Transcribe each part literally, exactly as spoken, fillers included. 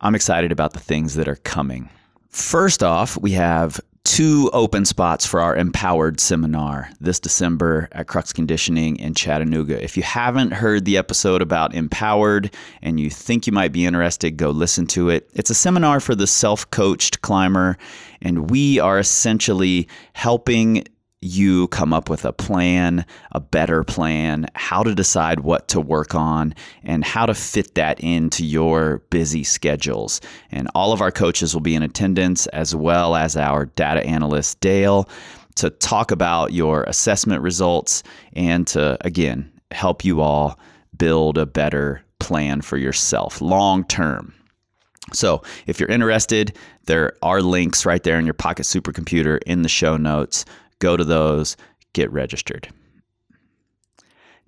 I'm excited about the things that are coming. First off, we have two open spots for our Empowered seminar this December at Crux Conditioning in Chattanooga. If you haven't heard the episode about Empowered and you think you might be interested, go listen to it. It's a seminar for the self-coached climber, and we are essentially helping you come up with a plan, a better plan, how to decide what to work on, and how to fit that into your busy schedules. And all of our coaches will be in attendance, as well as our data analyst, Dale, to talk about your assessment results and to, again, help you all build a better plan for yourself long term. So if you're interested, there are links right there in your pocket supercomputer in the show notes. Go to those, get registered.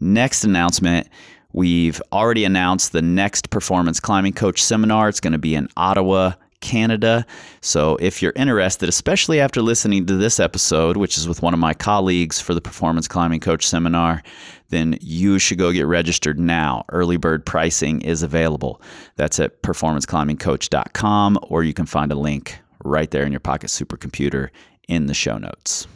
Next announcement, we've already announced the next Performance Climbing Coach Seminar. It's going to be in Ottawa, Canada. So if you're interested, especially after listening to this episode, which is with one of my colleagues for the Performance Climbing Coach Seminar, then you should go get registered now. Early bird pricing is available. That's at performance climbing coach dot com, or you can find a link right there in your pocket supercomputer in the show notes.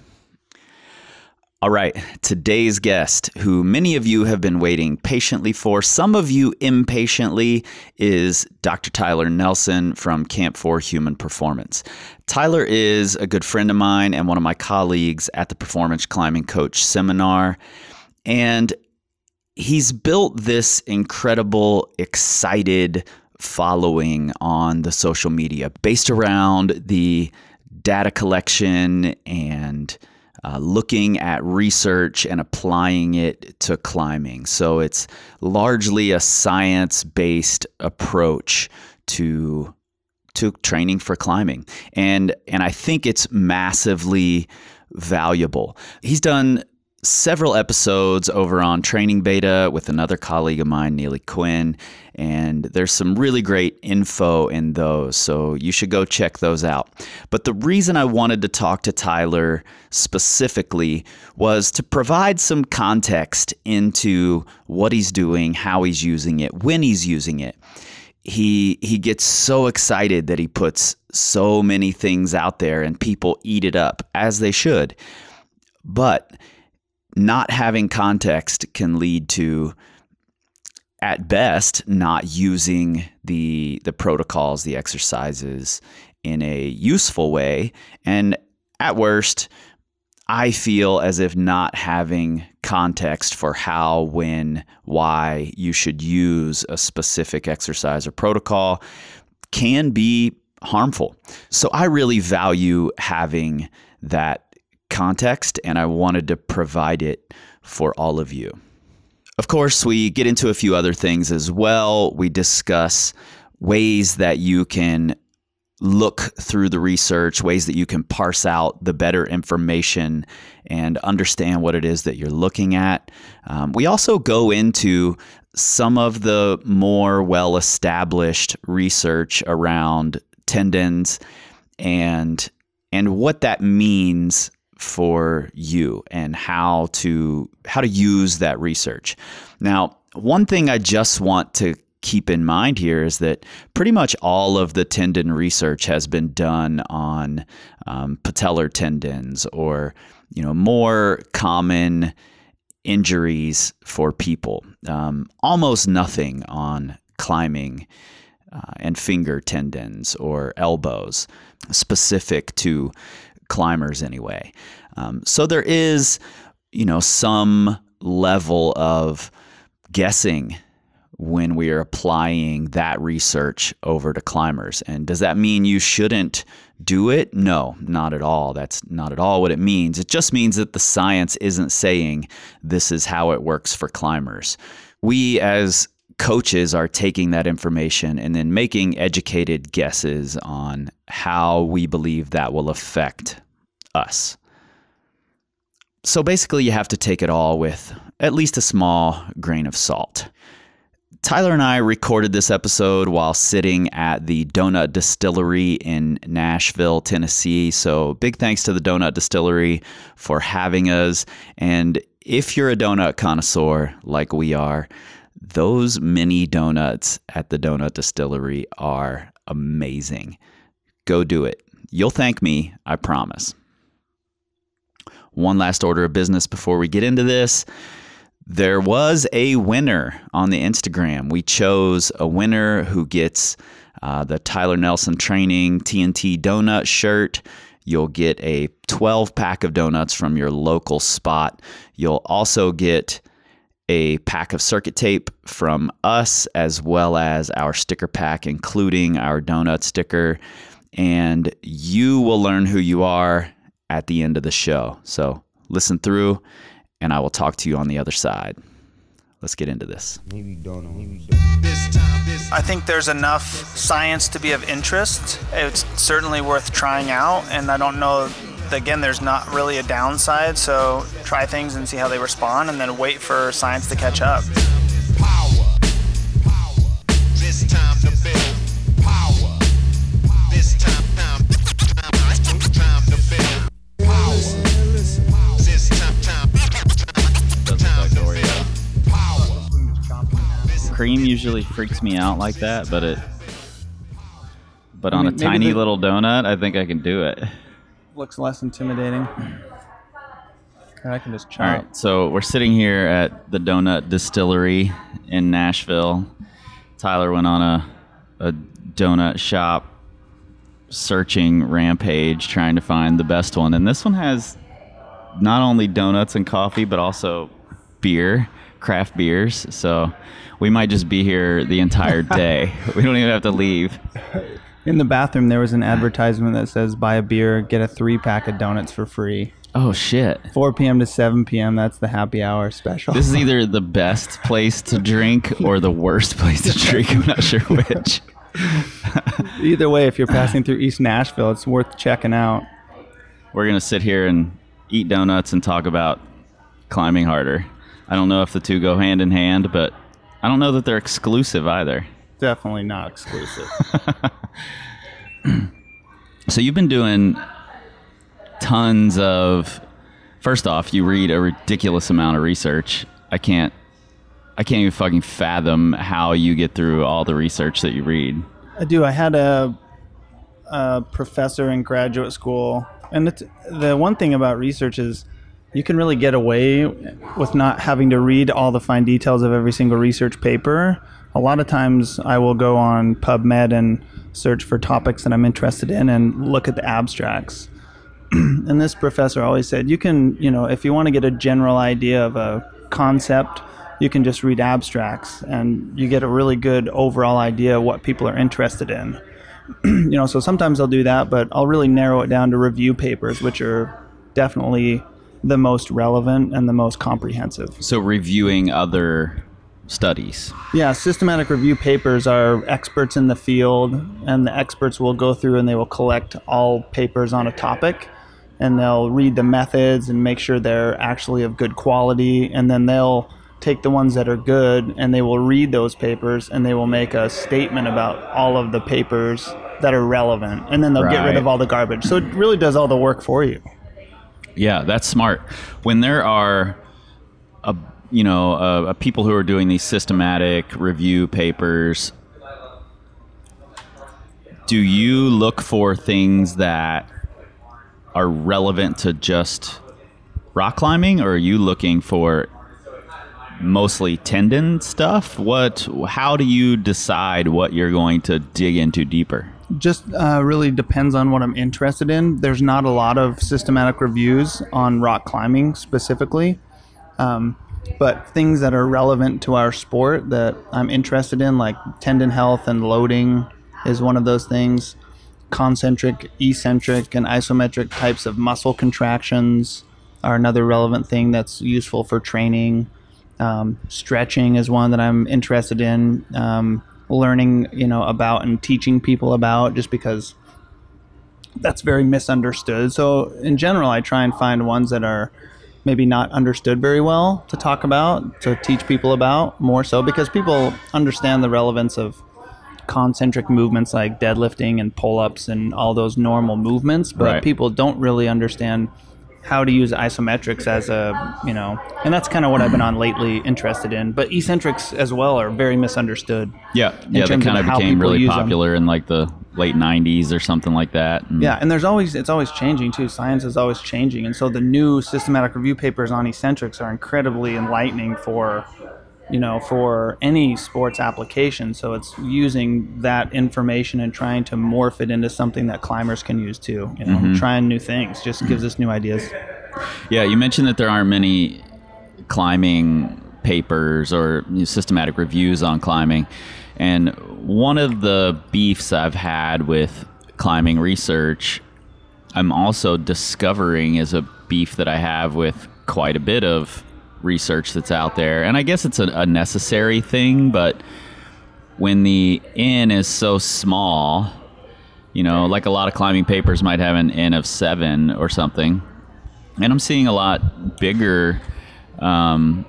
All right, today's guest, who many of you have been waiting patiently for, some of you impatiently, is Doctor Tyler Nelson from Camp four Human Performance. Tyler is a good friend of mine and one of my colleagues at the Performance Climbing Coach Seminar, and he's built this incredible, excited following on the social media based around the data collection and Uh, looking at research and applying it to climbing. So it's largely a science-based approach to to training for climbing. And and I think it's massively valuable. He's done several episodes over on Training Beta with another colleague of mine, Neely Quinn, and there's some really great info in those, so you should go check those out. But the reason I wanted to talk to Tyler specifically was to provide some context into what he's doing, how he's using it, when he's using it. He he gets so excited that he puts so many things out there and people eat it up, as they should. But not having context can lead to, at best, not using the the protocols, the exercises in a useful way. And at worst, I feel as if not having context for how, when, why you should use a specific exercise or protocol can be harmful. So I really value having that context, and I wanted to provide it for all of you. Of course, we get into a few other things as well. We discuss ways that you can look through the research, ways that you can parse out the better information and understand what it is that you're looking at. Um, we also go into some of the more well-established research around tendons and, and what that means for you and how to how to use that research. Now, one thing I just want to keep in mind here is that pretty much all of the tendon research has been done on um, patellar tendons or, you know, more common injuries for people. Um, almost nothing on climbing uh, and finger tendons or elbows specific to climbers anyway. Um, so there is, you know, some level of guessing when we are applying that research over to climbers. And does that mean you shouldn't do it? No, not at all. That's not at all what it means. It just means that the science isn't saying this is how it works for climbers. We as coaches are taking that information and then making educated guesses on how we believe that will affect us. So basically, you have to take it all with at least a small grain of salt. Tyler and I recorded this episode while sitting at the Donut Distillery in Nashville, Tennessee. So big thanks to the Donut Distillery for having us. And if you're a donut connoisseur like we are, those mini donuts at the Donut Distillery are amazing. Go do it. You'll thank me, I promise. One last order of business before we get into this. There was a winner on the Instagram. We chose a winner who gets uh, the Tyler Nelson Training T N T Donut shirt. You'll get a twelve pack of donuts from your local spot. You'll also get a pack of circuit tape from us, as well as our sticker pack, including our donut sticker. And you will learn who you are at the end of the show. So listen through, and I will talk to you on the other side. Let's get into this. I think there's enough science to be of interest. It's certainly worth trying out, and I don't know, again, there's not really a downside, so try things and see how they respond, and then wait for science to catch up. Power. Power. This time to build. Power. This time, time, time, time to build. Power. Cream usually freaks me out like that, but it, but on I mean, a tiny the, little donut, I think I can do it. Looks less intimidating. I can just chop. All right, so we're sitting here at the Donut Distillery in Nashville. Tyler went on a, a donut shop searching rampage, trying to find the best one. And this one has not only donuts and coffee, but also beer. Craft beers, so we might just be here the entire day. We don't even have to leave. In the bathroom, there was an advertisement that says, buy a beer, get a three-pack of donuts for free. Oh, shit. four p.m. to seven p.m., that's the happy hour special. This is either the best place to drink or the worst place to drink. I'm not sure which. Either way, if you're passing through East Nashville, it's worth checking out. We're going to sit here and eat donuts and talk about climbing harder. I don't know if the two go hand in hand, but I don't know that they're exclusive either. Definitely not exclusive. So you've been doing tons of, first off, you read a ridiculous amount of research. I can't, I can't even fucking fathom how you get through all the research that you read. I do. I had a, a professor in graduate school, and it's, the one thing about research is you can really get away with not having to read all the fine details of every single research paper. A lot of times I will go on PubMed and search for topics that I'm interested in and look at the abstracts. And this professor always said, you can, you know, if you want to get a general idea of a concept, you can just read abstracts and you get a really good overall idea of what people are interested in. You know, so sometimes I'll do that, but I'll really narrow it down to review papers, which are definitely the most relevant and the most comprehensive. So reviewing other studies. Yeah, systematic review papers are experts in the field, and the experts will go through and they will collect all papers on a topic, and they'll read the methods and make sure they're actually of good quality, and then they'll take the ones that are good and they will read those papers and they will make a statement about all of the papers that are relevant, and then they'll right. get rid of all the garbage. So it really does all the work for you. Yeah, that's smart. When there are a you know, uh, people who are doing these systematic review papers, do you look for things that are relevant to just rock climbing, or are you looking for mostly tendon stuff? What, how do you decide what you're going to dig into deeper? Just uh, really depends on what I'm interested in. There's not a lot of systematic reviews on rock climbing specifically, um, but things that are relevant to our sport that I'm interested in, like tendon health and loading is one of those things. Concentric, eccentric, and isometric types of muscle contractions are another relevant thing that's useful for training. Um, stretching is one that I'm interested in, um, learning, you know, about and teaching people about, just because that's very misunderstood. So in general, I try and find ones that are maybe not understood very well to talk about, to teach people about more so, because people understand the relevance of concentric movements like deadlifting and pull-ups and all those normal movements, but right. people don't really understand how to use isometrics as a, you know, and that's kind of what I've been on lately, interested in. But eccentrics as well are very misunderstood. Yeah, yeah, they kind of, of became really popular them. in like the late nineties or something like that. And yeah, and there's always, it's always changing too. Science is always changing, and so the new systematic review papers on eccentrics are incredibly enlightening for, you know, for any sports application. So it's using that information and trying to morph it into something that climbers can use too. You know, mm-hmm. trying new things just gives us new ideas. Yeah, you mentioned that there aren't many climbing papers or systematic reviews on climbing. And one of the beefs I've had with climbing research, I'm also discovering is a beef that I have with quite a bit of research that's out there, and I guess it's a, a necessary thing, but when the N is so small, you know, like a lot of climbing papers might have an N of seven or something, and I'm seeing a lot bigger um,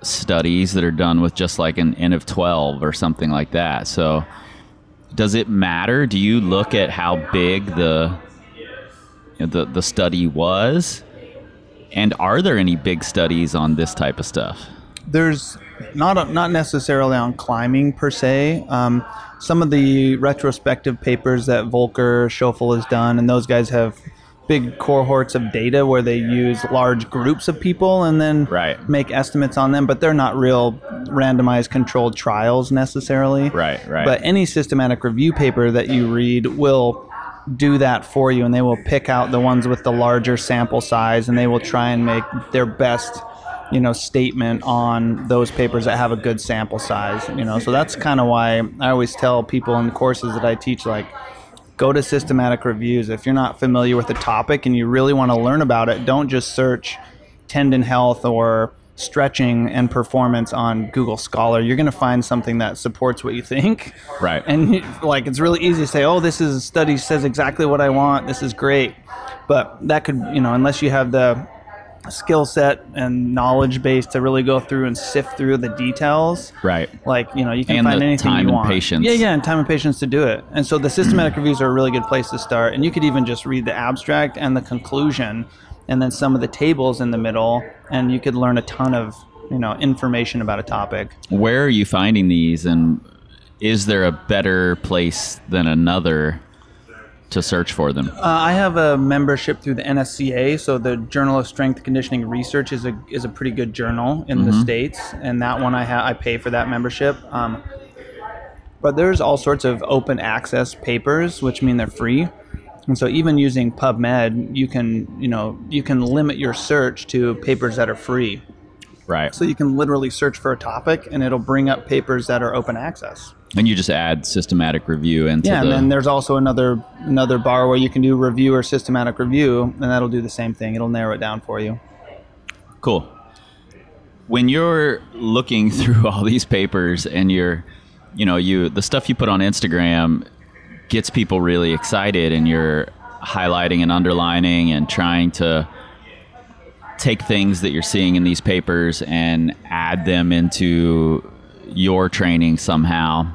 studies that are done with just like an N of twelve or something like that. So does it matter? Do you look at how big the you know, the, the study was? And are there any big studies on this type of stuff? There's not a, not necessarily on climbing per se. Um, some of the retrospective papers that Volker Schöffel has done, and those guys have big cohorts of data where they use large groups of people and then right. make estimates on them, but they're not real randomized controlled trials necessarily. Right, right. But any systematic review paper that you read will do that for you, and they will pick out the ones with the larger sample size, and they will try and make their best, you know, statement on those papers that have a good sample size, you know. So that's kind of why I always tell people in the courses that I teach, like, go to systematic reviews. If you're not familiar with the topic and you really want to learn about it, don't just search tendon health or stretching and performance on Google Scholar. You're going to find something that supports what you think. Right. And like, it's really easy to say, oh, this is a study says exactly what I want. This is great. But that could, you know, unless you have the skill set and knowledge base to really go through and sift through the details. Right. Like, you know, you can and find anything you want. And the time and patience. Yeah, yeah, and time and patience to do it. And so the systematic reviews are a really good place to start. And you could even just read the abstract and the conclusion, and then some of the tables in the middle, and you could learn a ton of, you know, information about a topic. Where are you finding these, and is there a better place than another to search for them? Uh, I have a membership through the N S C A, so the Journal of Strength and Conditioning Research is a is a pretty good journal in mm-hmm. the States, and that one I ha- I pay for that membership. Um, but there's all sorts of open access papers, which mean they're free. And so even using PubMed, you can, you know, you can limit your search to papers that are free. Right. So you can literally search for a topic and it'll bring up papers that are open access. And you just add systematic review into yeah, the... Yeah, and then there's also another another bar where you can do review or systematic review, and that'll do the same thing. It'll narrow it down for you. Cool. When you're looking through all these papers and you're, you know, you the stuff you put on Instagram gets people really excited, and you're highlighting and underlining and trying to take things that you're seeing in these papers and add them into your training somehow.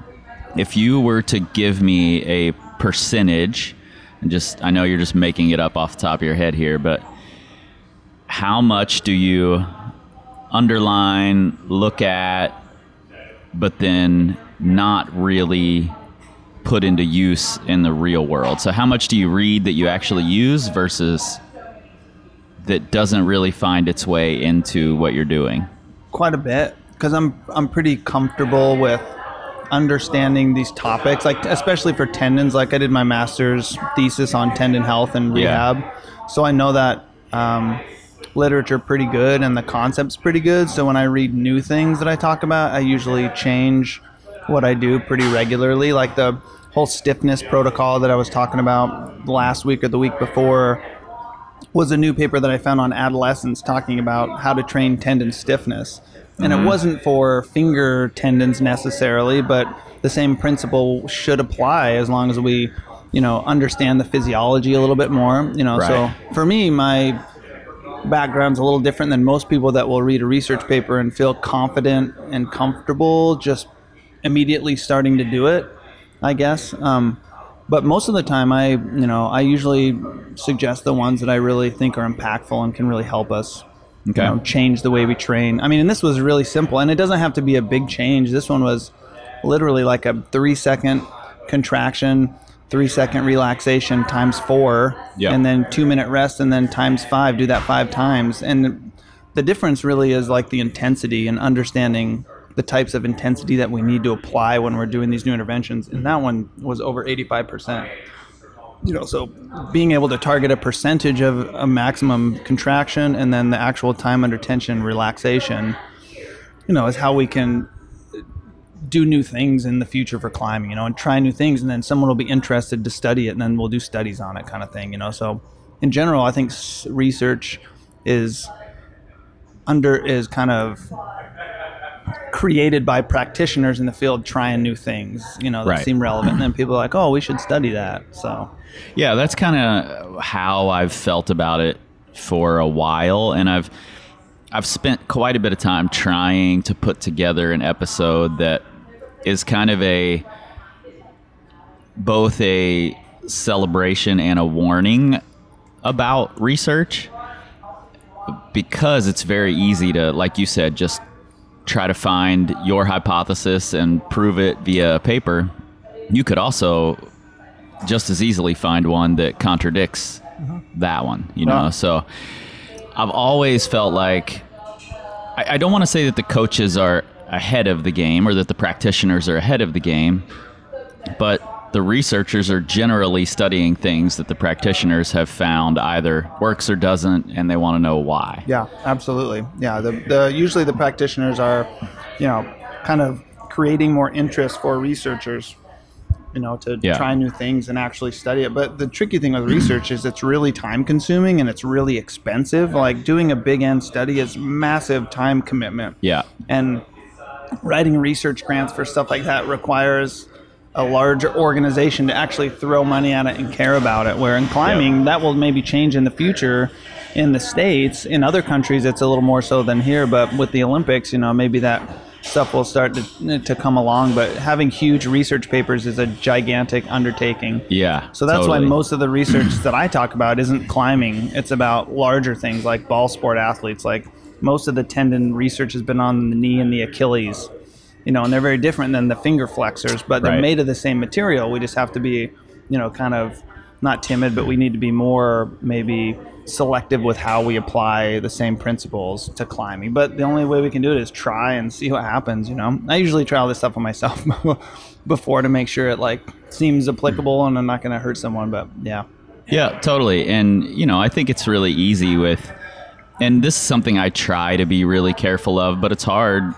If you were to give me a percentage, and just, I know you're just making it up off the top of your head here, but how much do you underline, look at, but then not really put into use in the real world. So how much do you read that you actually use versus that doesn't really find its way into what you're doing? Quite a bit, because I'm I'm pretty comfortable with understanding these topics, like especially for tendons. Like I did my master's thesis on tendon health and rehab, yeah. so I know that um, literature pretty good and the concept's pretty good. So when I read new things that I talk about, I usually change what I do pretty regularly. Like the whole stiffness protocol that I was talking about last week or the week before was a new paper that I found on adolescents talking about how to train tendon stiffness. And it wasn't for finger tendons necessarily, but the same principle should apply as long as we, you know, understand the physiology a little bit more, you know. Right. So for me, my background's a little different than most people that will read a research paper and feel confident and comfortable just immediately starting to do it, I guess. Um, but most of the time, I, you know, I usually suggest the ones that I really think are impactful and can really help us. Okay. You know, change the way we train. I mean, and this was really simple, and it doesn't have to be a big change. This one was literally like a three-second contraction, three-second relaxation times four, yeah. and then two-minute rest, and then times five. Do that five times. And the difference really is like the intensity and understanding the types of intensity that we need to apply when we're doing these new interventions. And that one was over eighty-five percent. You know, so being able to target a percentage of a maximum contraction and then the actual time under tension relaxation, you know, is how we can do new things in the future for climbing, you know, and try new things. And then someone will be interested to study it, and then we'll do studies on it kind of thing, you know. So in general, I think research is under is kind of created by practitioners in the field trying new things, you know, that right. seem relevant. And then people are like, oh, we should study that. So, yeah, that's kind of how I've felt about it for a while. And I've, I've spent quite a bit of time trying to put together an episode that is kind of a, both a celebration and a warning about research, because it's very easy to, like you said, just try to find your hypothesis and prove it via a paper. You could also just as easily find one that contradicts mm-hmm. that one, you know? Wow. So I've always felt like, I, I don't want to say that the coaches are ahead of the game or that the practitioners are ahead of the game, but the researchers are generally studying things that the practitioners have found either works or doesn't, and they want to know why. Yeah, absolutely. Yeah, the, the usually the practitioners are, you know, kind of creating more interest for researchers, you know, to yeah. try new things and actually study it. But the tricky thing with research is it's really time consuming and it's really expensive. Like doing a big end study is massive time commitment. Yeah. And writing research grants for stuff like that requires a larger organization to actually throw money at it and care about it, where in climbing yep. that will maybe change in the future in the States. In other countries it's a little more so than here, but with the Olympics, you know, maybe that stuff will start to, to come along. But having huge research papers is a gigantic undertaking. Yeah, so that's totally. Why most of the research that I talk about isn't climbing. It's about larger things like ball sport athletes. Like most of the tendon research has been on the knee and the Achilles. You know, and they're very different than the finger flexors, but they're right. made of the same material. We just have to be, you know, kind of not timid, but we need to be more maybe selective with how we apply the same principles to climbing. But the only way we can do it is try and see what happens, you know. I usually try all this stuff on myself before to make sure it, like, seems applicable and I'm not going to hurt someone, but yeah. Yeah, totally. And, you know, I think it's really easy with, and this is something I try to be really careful of, but it's hard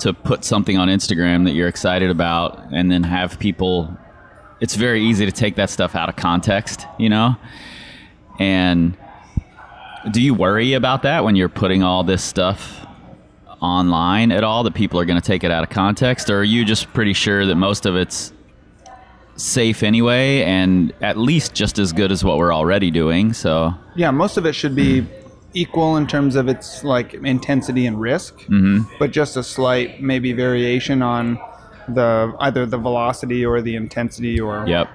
to put something on Instagram that you're excited about and then have people, it's very easy to take that stuff out of context, you know? And do you worry about that when you're putting all this stuff online at all, that people are going to take it out of context? Or are you just pretty sure that most of it's safe anyway and at least just as good as what we're already doing? So yeah, most of it should be equal in terms of its like intensity and risk, mm-hmm. but just a slight maybe variation on the either the velocity or the intensity or yep.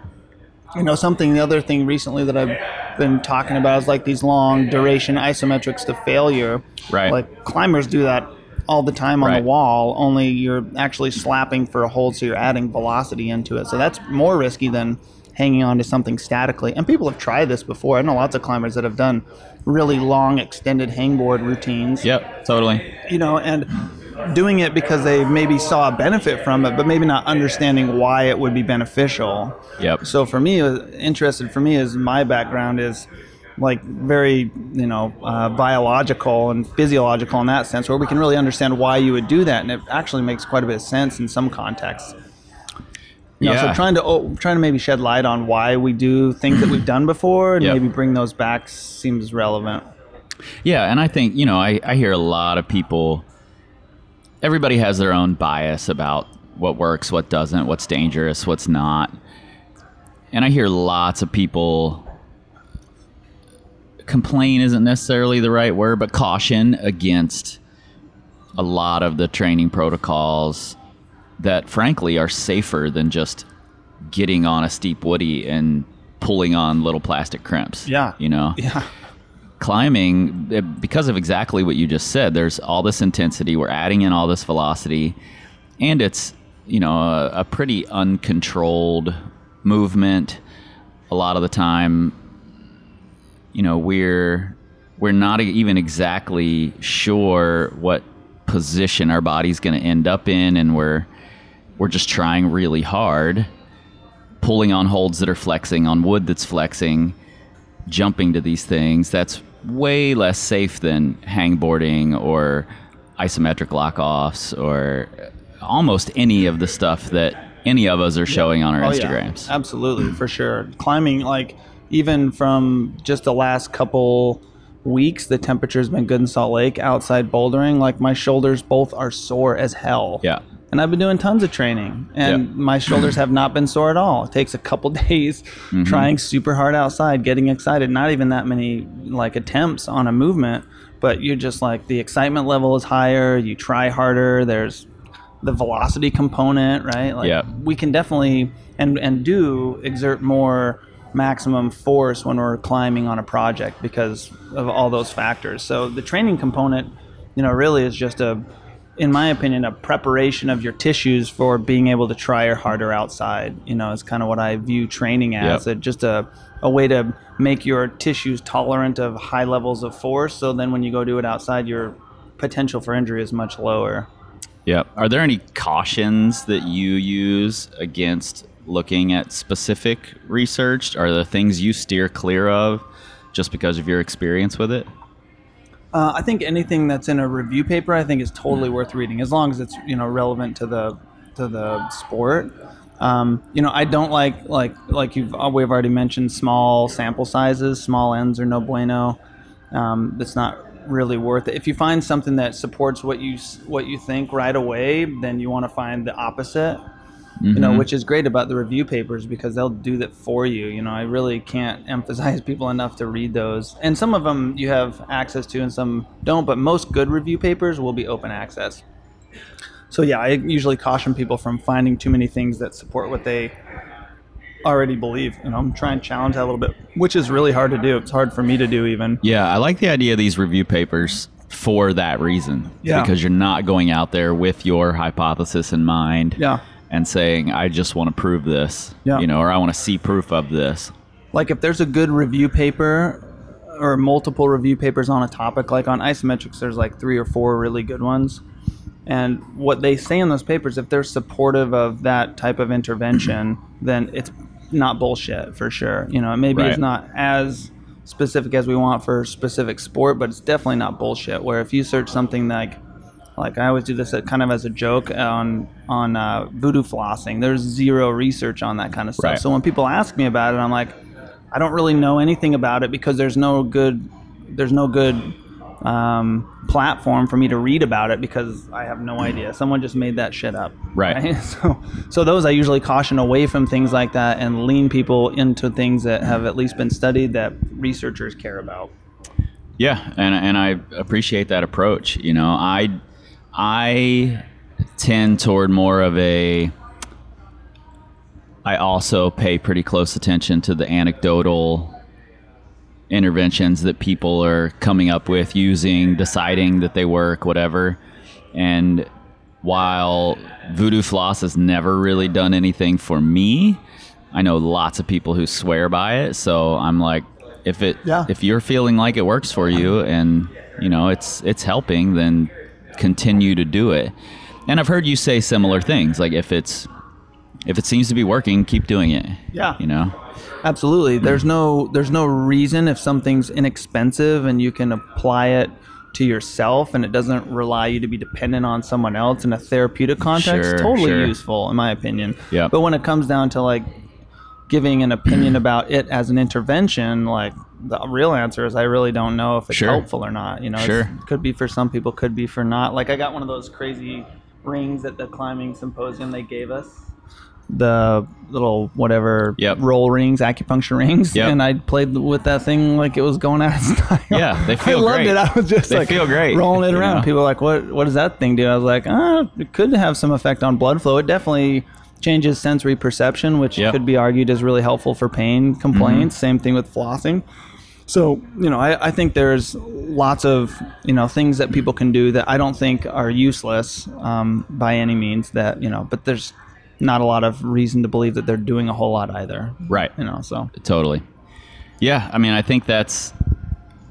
you know, something, the other thing recently that I've been talking about is like these long duration isometrics to failure. Right. Like climbers do that all the time on right. the wall, only you're actually slapping for a hold, so you're adding velocity into it. So that's more risky than hanging on to something statically. And people have tried this before. I know lots of climbers that have done really long extended hangboard routines. Yep, totally. You know, and doing it because they maybe saw a benefit from it, but maybe not understanding why it would be beneficial. Yep. So for me, interested for me is my background is like very, you know, uh, biological and physiological in that sense, where we can really understand why you would do that. And it actually makes quite a bit of sense in some contexts. You know, yeah. So trying to oh, trying to maybe shed light on why we do things that we've done before and yep. maybe bring those back seems relevant. Yeah. And I think, you know, I, I hear a lot of people, everybody has their own bias about what works, what doesn't, what's dangerous, what's not. And I hear lots of people complain isn't necessarily the right word, but caution against a lot of the training protocols that frankly are safer than just getting on a steep woody and pulling on little plastic crimps. Yeah. You know? Yeah. Climbing, because of exactly what you just said, there's all this intensity, we're adding in all this velocity, and it's, you know, a, a pretty uncontrolled movement. A lot of the time, you know, we're we're not even exactly sure what position our body's going to end up in, and we're we're just trying really hard, pulling on holds that are flexing, on wood that's flexing, jumping to these things. That's way less safe than hangboarding or isometric lock-offs or almost any of the stuff that any of us are showing on our oh, Instagrams. Yeah. Absolutely, for sure. Climbing, like, even from just the last couple weeks, the temperature's been good in Salt Lake. Outside bouldering, like, my shoulders both are sore as hell. Yeah. And I've been doing tons of training, and yep. my shoulders have not been sore at all. It takes a couple days mm-hmm. trying super hard outside, getting excited, not even that many like attempts on a movement, but you're just like, the excitement level is higher, you try harder, there's the velocity component, right? Like yep. we can definitely and and do exert more maximum force when we're climbing on a project because of all those factors. So the training component, you know, really is just a in my opinion, a preparation of your tissues for being able to try harder outside, you know, is kind of what I view training as. Yep. It, just a, a way to make your tissues tolerant of high levels of force. So then when you go do it outside, your potential for injury is much lower. Yeah. Are there any cautions that you use against looking at specific research? Are there things you steer clear of just because of your experience with it? Uh, I think anything that's in a review paper, I think, is totally worth reading, as long as it's, you know, relevant to the to the sport. Um, you know, I don't like like like you've we've already mentioned small sample sizes, small ends are no bueno. Um, it's not really worth it. If you find something that supports what you what you think right away, then you want to find the opposite. Mm-hmm. You know, which is great about the review papers because they'll do that for you. You know, I really can't emphasize people enough to read those. And some of them you have access to and some don't, but most good review papers will be open access. So yeah, I usually caution people from finding too many things that support what they already believe. You know, I'm trying to challenge that a little bit, which is really hard to do. It's hard for me to do even. Yeah, I like the idea of these review papers for that reason. Yeah. Because you're not going out there with your hypothesis in mind. Yeah. And saying, I just want to prove this, yeah. you know, or I want to see proof of this. Like if there's a good review paper or multiple review papers on a topic, like on isometrics, there's like three or four really good ones. And what they say in those papers, if they're supportive of that type of intervention, then it's not bullshit for sure. You know, maybe right. it's not as specific as we want for a specific sport, but it's definitely not bullshit. Where if you search something like, Like I always do this kind of as a joke on on uh, voodoo flossing. There's zero research on that kind of stuff. Right. So when people ask me about it, I'm like, I don't really know anything about it because there's no good there's no good um, platform for me to read about it because I have no idea. Someone just made that shit up. Right. right? So so those I usually caution away from things like that and lean people into things that have at least been studied that researchers care about. Yeah, and and I appreciate that approach. You know, I. I tend toward more of a I also pay pretty close attention to the anecdotal interventions that people are coming up with, using, deciding that they work, whatever. And while Voodoo Floss has never really done anything for me, I know lots of people who swear by it. So I'm like, if it, yeah. if you're feeling like it works for you and you know it's it's helping, then continue to do it. And I've heard you say similar things, like if it's if it seems to be working, keep doing it. Yeah, you know, absolutely. There's no there's no reason if something's inexpensive and you can apply it to yourself and it doesn't rely you to be dependent on someone else in a therapeutic context. Sure, totally sure. Useful in my opinion. Yeah. But when it comes down to like giving an opinion about it as an intervention, like the real answer is I really don't know if it's sure. helpful or not. You know, sure. It could be for some people, could be for not. Like I got one of those crazy rings at the climbing symposium they gave us. The little whatever yep. roll rings, acupuncture rings, yep. and I played with that thing like it was going out of style. Yeah, they feel great. I loved great. it. I was just they like feel great. rolling it you around. Know. People were like, what What does that thing do? I was like, ah, it could have some effect on blood flow. It definitely changes sensory perception, which yep. could be argued is really helpful for pain complaints. Mm-hmm. Same thing with flossing. So, you know, I, I think there's lots of, you know, things that people can do that I don't think are useless um, by any means that, you know, but there's not a lot of reason to believe that they're doing a whole lot either. Right. You know, so. Totally. Yeah. I mean, I think that's,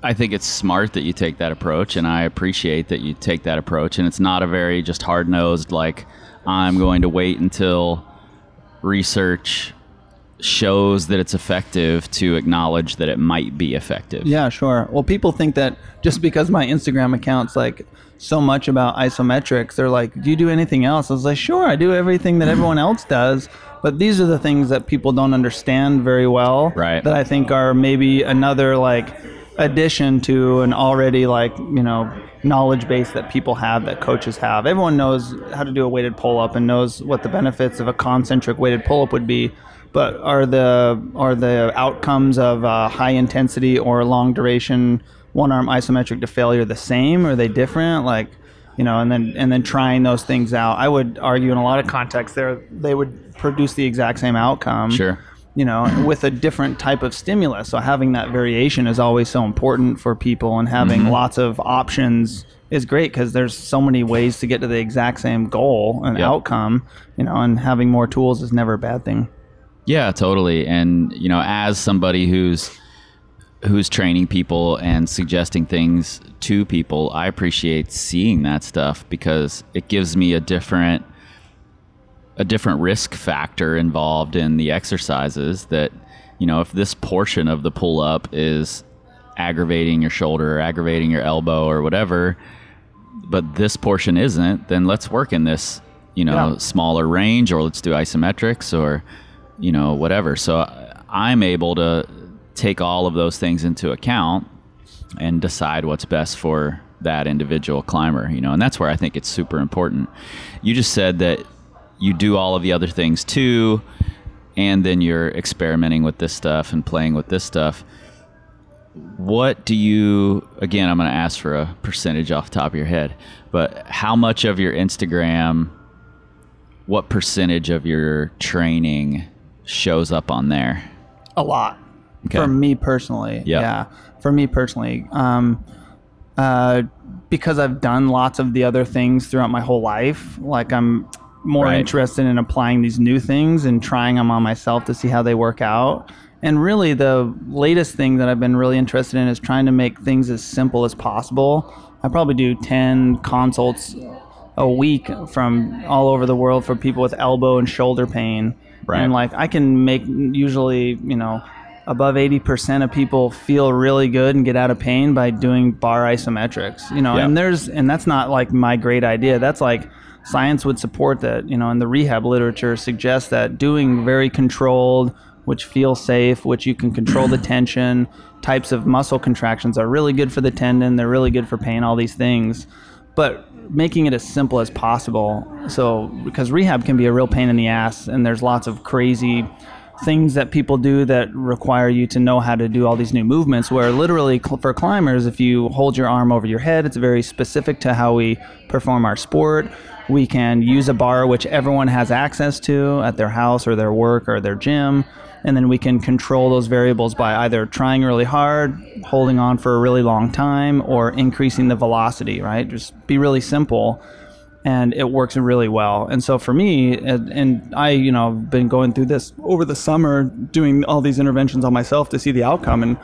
I think it's smart that you take that approach, and I appreciate that you take that approach. And it's not a very just hard-nosed, like, I'm going to wait until research shows that it's effective to acknowledge that it might be effective. Yeah, sure. Well, people think that just because my Instagram account's like so much about isometrics, they're like, do you do anything else? I was like, sure, I do everything that everyone else does. But these are the things that people don't understand very well. Right. That I think are maybe another like addition to an already like, you know, knowledge base that people have, that coaches have. Everyone knows how to do a weighted pull-up and knows what the benefits of a concentric weighted pull-up would be. But are the are the outcomes of uh, high intensity or long duration one arm isometric to failure the same? Are they different? Like, you know, and then and then trying those things out. I would argue in a lot of contexts there they would produce the exact same outcome. Sure. You know, with a different type of stimulus. So having that variation is always so important for people, and having mm-hmm. lots of options is great because there's so many ways to get to the exact same goal and yep. outcome. You know, and having more tools is never a bad thing. Yeah, totally. And, you know, as somebody who's who's training people and suggesting things to people, I appreciate seeing that stuff because it gives me a different a different risk factor involved in the exercises that, you know, if this portion of the pull-up is aggravating your shoulder or aggravating your elbow or whatever, but this portion isn't, then let's work in this, you know, yeah. smaller range, or let's do isometrics, or you know, whatever. So I'm able to take all of those things into account and decide what's best for that individual climber, you know, and that's where I think it's super important. You just said that you do all of the other things too, and then you're experimenting with this stuff and playing with this stuff. What do you, again, I'm going to ask for a percentage off the top of your head, but how much of your Instagram, what percentage of your training shows up on there? A lot. Okay. For me personally. Yep. Yeah. For me personally. Um, uh, because I've done lots of the other things throughout my whole life. Like I'm more right. interested in applying these new things and trying them on myself to see how they work out. And really the latest thing that I've been really interested in is trying to make things as simple as possible. I probably do ten consults a week from all over the world for people with elbow and shoulder pain. Right. And like I can make usually, you know, above eighty percent of people feel really good and get out of pain by doing bar isometrics, you know, yeah. and there's, and that's not like my great idea. That's like science would support that, you know, and the rehab literature suggests that doing very controlled, which feels safe, which you can control the tension, types of muscle contractions are really good for the tendon. They're really good for pain, all these things. But making it as simple as possible. So, because rehab can be a real pain in the ass, and there's lots of crazy things that people do that require you to know how to do all these new movements, where literally cl- for climbers, if you hold your arm over your head, it's very specific to how we perform our sport. We can use a bar, which everyone has access to at their house or their work or their gym. And then we can control those variables by either trying really hard, holding on for a really long time, or increasing the velocity, right? Just be really simple. And it works really well. And so for me, and, and I, you know, been going through this over the summer, doing all these interventions on myself to see the outcome. And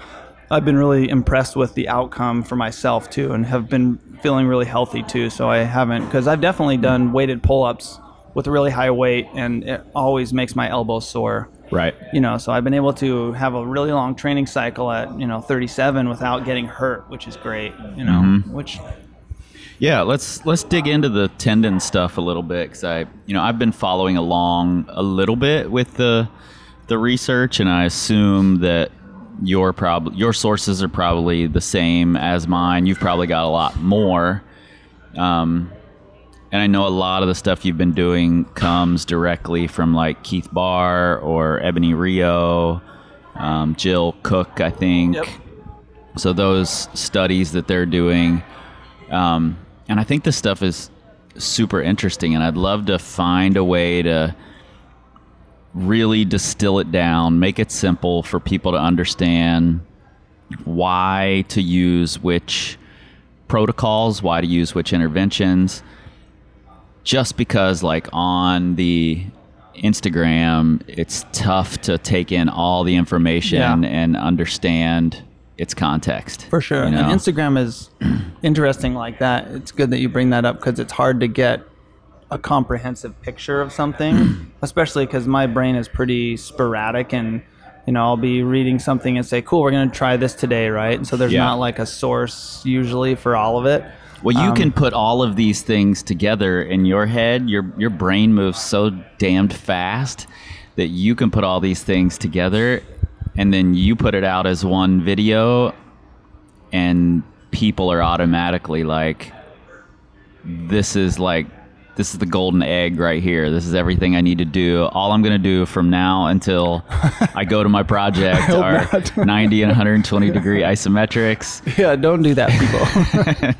I've been really impressed with the outcome for myself too, and have been feeling really healthy too. So I haven't, because I've definitely done weighted pull-ups with a really high weight, and it always makes my elbow sore. Right. You know, so I've been able to have a really long training cycle at, you know, thirty-seven without getting hurt, which is great, you know, mm-hmm. which... Yeah, let's let's dig into the tendon stuff a little bit, because I, you know, I've been following along a little bit with the the research, and I assume that your prob- your sources are probably the same as mine. You've probably got a lot more, um, and I know a lot of the stuff you've been doing comes directly from like Keith Barr or Ebony Rio, um, Jill Cook, I think. Yep. So those studies that they're doing. Um, And I think this stuff is super interesting, and I'd love to find a way to really distill it down, make it simple for people to understand why to use which protocols, why to use which interventions. Just because, like, on the Instagram, it's tough to take in all the information yeah. and understand its context. For sure. You know? And Instagram is interesting like that. It's good that you bring that up, because it's hard to get a comprehensive picture of something, especially because my brain is pretty sporadic, and, you know, I'll be reading something and say, cool, we're going to try this today, right? And so there's yeah. not like a source usually for all of it. Well, you um, can put all of these things together in your head. Your your brain moves so damned fast that you can put all these things together, and then you put it out as one video, and people are automatically like, this is like, this is the golden egg right here. This is everything I need to do. All I'm going to do from now until I go to my project are ninety and one hundred twenty degree isometrics. Yeah, don't do that, people.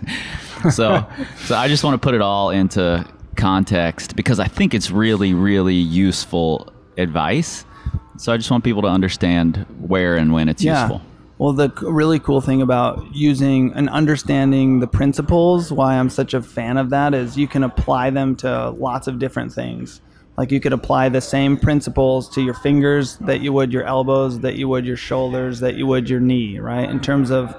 so, so I just want to put it all into context, because I think it's really, really useful advice. So I just want people to understand where and when it's yeah. useful. Well, the really cool thing about using and understanding the principles, why I'm such a fan of that, is you can apply them to lots of different things. Like, you could apply the same principles to your fingers that you would your elbows, that you would your shoulders, that you would your knee, right? In terms of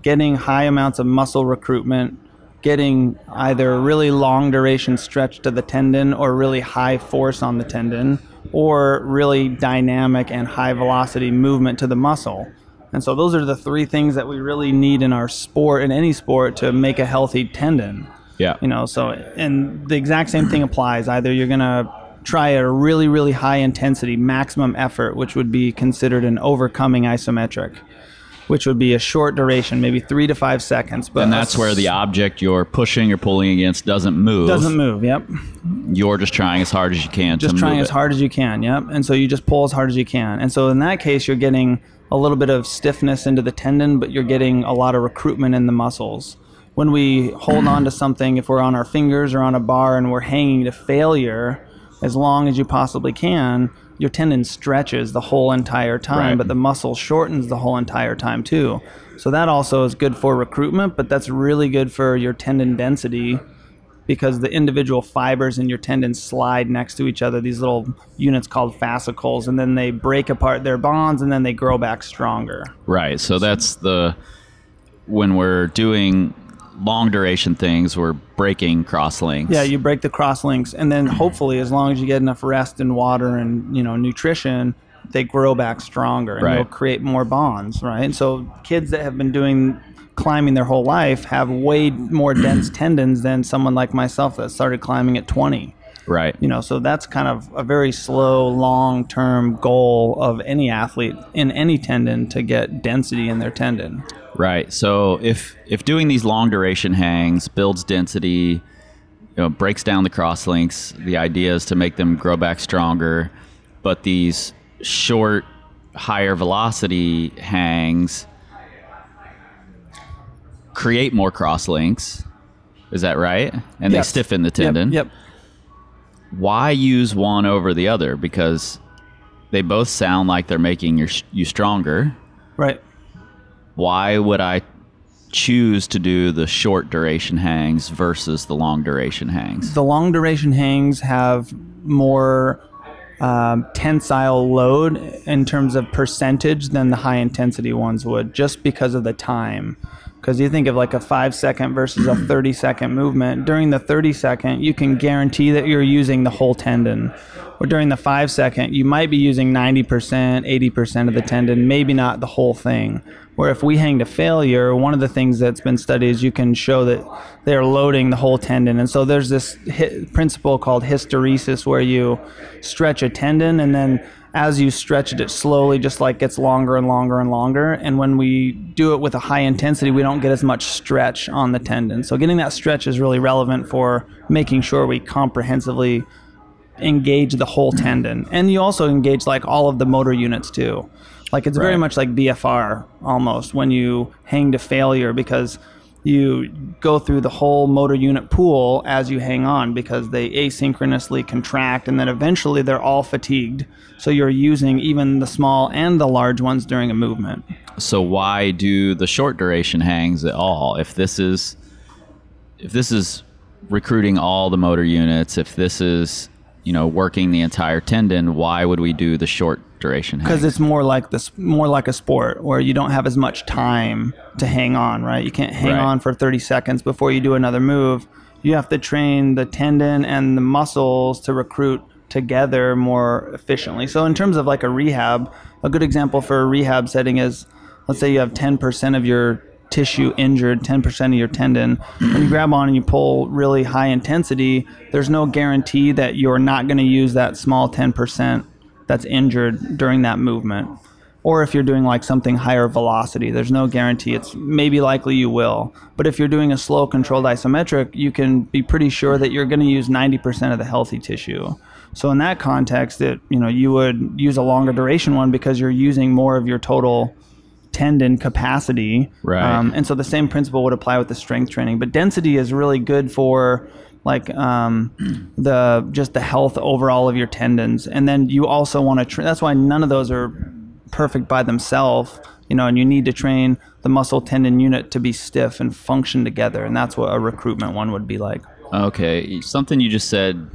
getting high amounts of muscle recruitment, getting either really long duration stretch to the tendon or really high force on the tendon, or really dynamic and high velocity movement to the muscle. And so those are the three things that we really need in our sport, in any sport, to make a healthy tendon. Yeah. You know, so, and the exact same thing applies. Either you're going to try a really, really high intensity maximum effort, which would be considered an overcoming isometric, which would be a short duration, maybe three to five seconds. But and that's where the object you're pushing or pulling against doesn't move. Doesn't move, yep. You're just trying as hard as you can. Just trying as hard as you can, yep. And so you just pull as hard as you can. And so in that case, you're getting a little bit of stiffness into the tendon, but you're getting a lot of recruitment in the muscles. When we hold on to something, if we're on our fingers or on a bar and we're hanging to failure as long as you possibly can, your tendon stretches the whole entire time, right. But the muscle shortens the whole entire time too. So that also is good for recruitment, but that's really good for your tendon density, because the individual fibers in your tendon slide next to each other, these little units called fascicles, and then they break apart their bonds and then they grow back stronger. Right, so that's the, when we're doing long duration things, we're breaking cross links. Yeah, you break the cross links, and then hopefully, as long as you get enough rest and water and, you know, nutrition, they grow back stronger and right. They'll create more bonds, right? And so kids that have been doing climbing their whole life have way more dense tendons than someone like myself that started climbing at twenty. Right. You know, so that's kind of a very slow, long-term goal of any athlete in any tendon, to get density in their tendon. Right. So if if doing these long duration hangs builds density, you know, breaks down the cross links, the idea is to make them grow back stronger. But these short, higher velocity hangs create more cross links. Is that right? And yes. They stiffen the tendon. Yep. yep. Why use one over the other? Because they both sound like they're making your, you stronger. Right. Why would I choose to do the short duration hangs versus the long duration hangs? The long duration hangs have more um, tensile load in terms of percentage than the high intensity ones would, just because of the time. Because you think of like a five second versus a thirty second movement. During the thirty second, you can guarantee that you're using the whole tendon. Or during the five second, you might be using ninety percent, eighty percent of the tendon, maybe not the whole thing. Where if we hang to failure, one of the things that's been studied is you can show that they're loading the whole tendon. And so there's this hi- principle called hysteresis, where you stretch a tendon, and then as you stretch it, it slowly just like gets longer and longer and longer. And when we do it with a high intensity, we don't get as much stretch on the tendon. So getting that stretch is really relevant for making sure we comprehensively engage the whole tendon. And you also engage like all of the motor units too. Like it's right. very much like B F R almost when you hang to failure, because you go through the whole motor unit pool as you hang on, because they asynchronously contract, and then eventually they're all fatigued. So you're using even the small and the large ones during a movement. So why do the short duration hangs at all? If this is, if this is recruiting all the motor units, if this is, you know, working the entire tendon, why would we do the short duration? Because it's more like this, more like a sport where you don't have as much time to hang on, right? You can't hang right. on for thirty seconds before you do another move. You have to train the tendon and the muscles to recruit together more efficiently. So in terms of like a rehab, a good example for a rehab setting is, let's say you have ten percent of your tissue injured, ten percent of your tendon. When you grab on and you pull really high intensity, there's no guarantee that you're not going to use that small ten percent that's injured during that movement. Or if you're doing like something higher velocity, there's no guarantee. It's maybe likely you will. But if you're doing a slow controlled isometric, you can be pretty sure that you're going to use ninety percent of the healthy tissue. So in that context, it, you know, you would use a longer duration one because you're using more of your total tendon capacity. Right. Um, and so the same principle would apply with the strength training. But density is really good for like um, the just the health overall of your tendons. And then you also want to tra- that's why none of those are perfect by themselves, you know, and you need to train the muscle tendon unit to be stiff and function together. And that's what a recruitment one would be like. Okay. Something you just said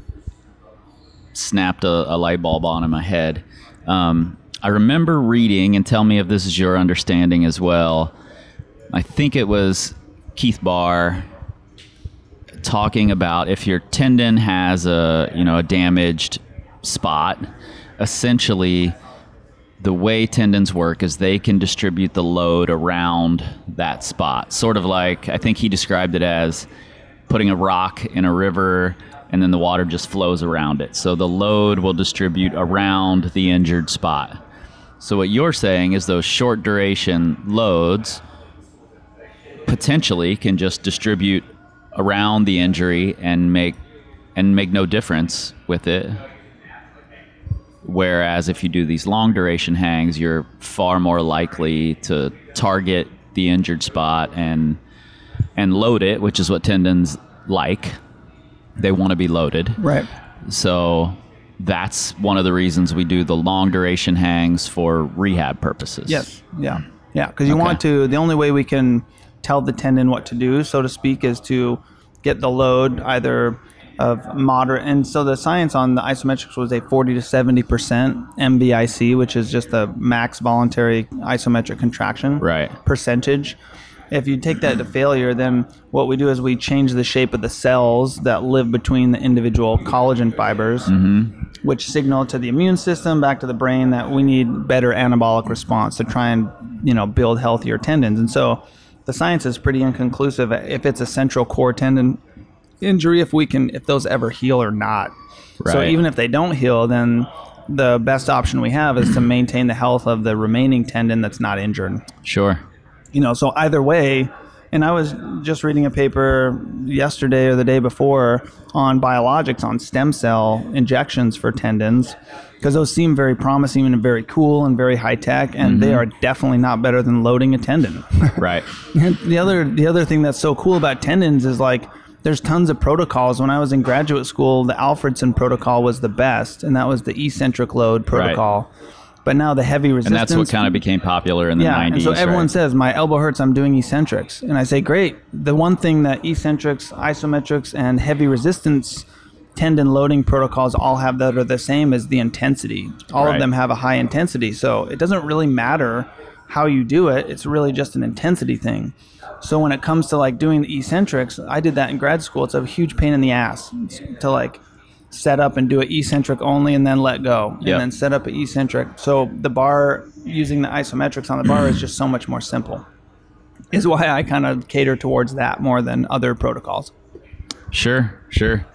snapped a, a light bulb on in my head. Um, I remember reading, and tell me if this is your understanding as well, I think it was Keith Barr talking about if your tendon has a, you know, a damaged spot, essentially the way tendons work is they can distribute the load around that spot. Sort of like, I think he described it as putting a rock in a river and then the water just flows around it. So the load will distribute around the injured spot. So what you're saying is those short duration loads potentially can just distribute around the injury and make and make no difference with it. Whereas if you do these long duration hangs, you're far more likely to target the injured spot and and load it, which is what tendons like. They want to be loaded. Right. So that's one of the reasons we do the long duration hangs for rehab purposes. Yes. Yeah. Yeah. Because you okay. want to, the only way we can tell the tendon what to do, so to speak, is to get the load either of moderate. And so the science on the isometrics was a forty to seventy percent M B I C, which is just the max voluntary isometric contraction right. percentage. If you take that to failure, then what we do is we change the shape of the cells that live between the individual collagen fibers, mm-hmm. which signal to the immune system, back to the brain, that we need better anabolic response to try and, you know, build healthier tendons. And so the science is pretty inconclusive if it's a central core tendon injury, if we can, if those ever heal or not. Right. So even if they don't heal, then the best option we have is to maintain the health of the remaining tendon that's not injured. Sure. You know, so either way, And I was just reading a paper yesterday or the day before on biologics, on stem cell injections for tendons, because those seem very promising and very cool and very high tech, and mm-hmm. they are definitely not better than loading a tendon. Right. And the other the other thing that's so cool about tendons is, like, there's tons of protocols. When I was in graduate school, the Alfredson protocol was the best, and that was the eccentric load protocol. Right. But now the heavy resistance. And that's what kind of became popular in the yeah, nineties. And so everyone right? says, my elbow hurts, I'm doing eccentrics. And I say, great. The one thing that eccentrics, isometrics, and heavy resistance tendon loading protocols all have that are the same is the intensity. All right. of them have a high intensity. So it doesn't really matter how you do it. It's really just an intensity thing. So when it comes to, like, doing the eccentrics, I did that in grad school. It's a huge pain in the ass to, like, set up and do an eccentric only and then let go and yep. then set up an eccentric. So the bar, using the isometrics on the bar is just so much more simple, is why I kind of cater towards that more than other protocols. Sure, sure.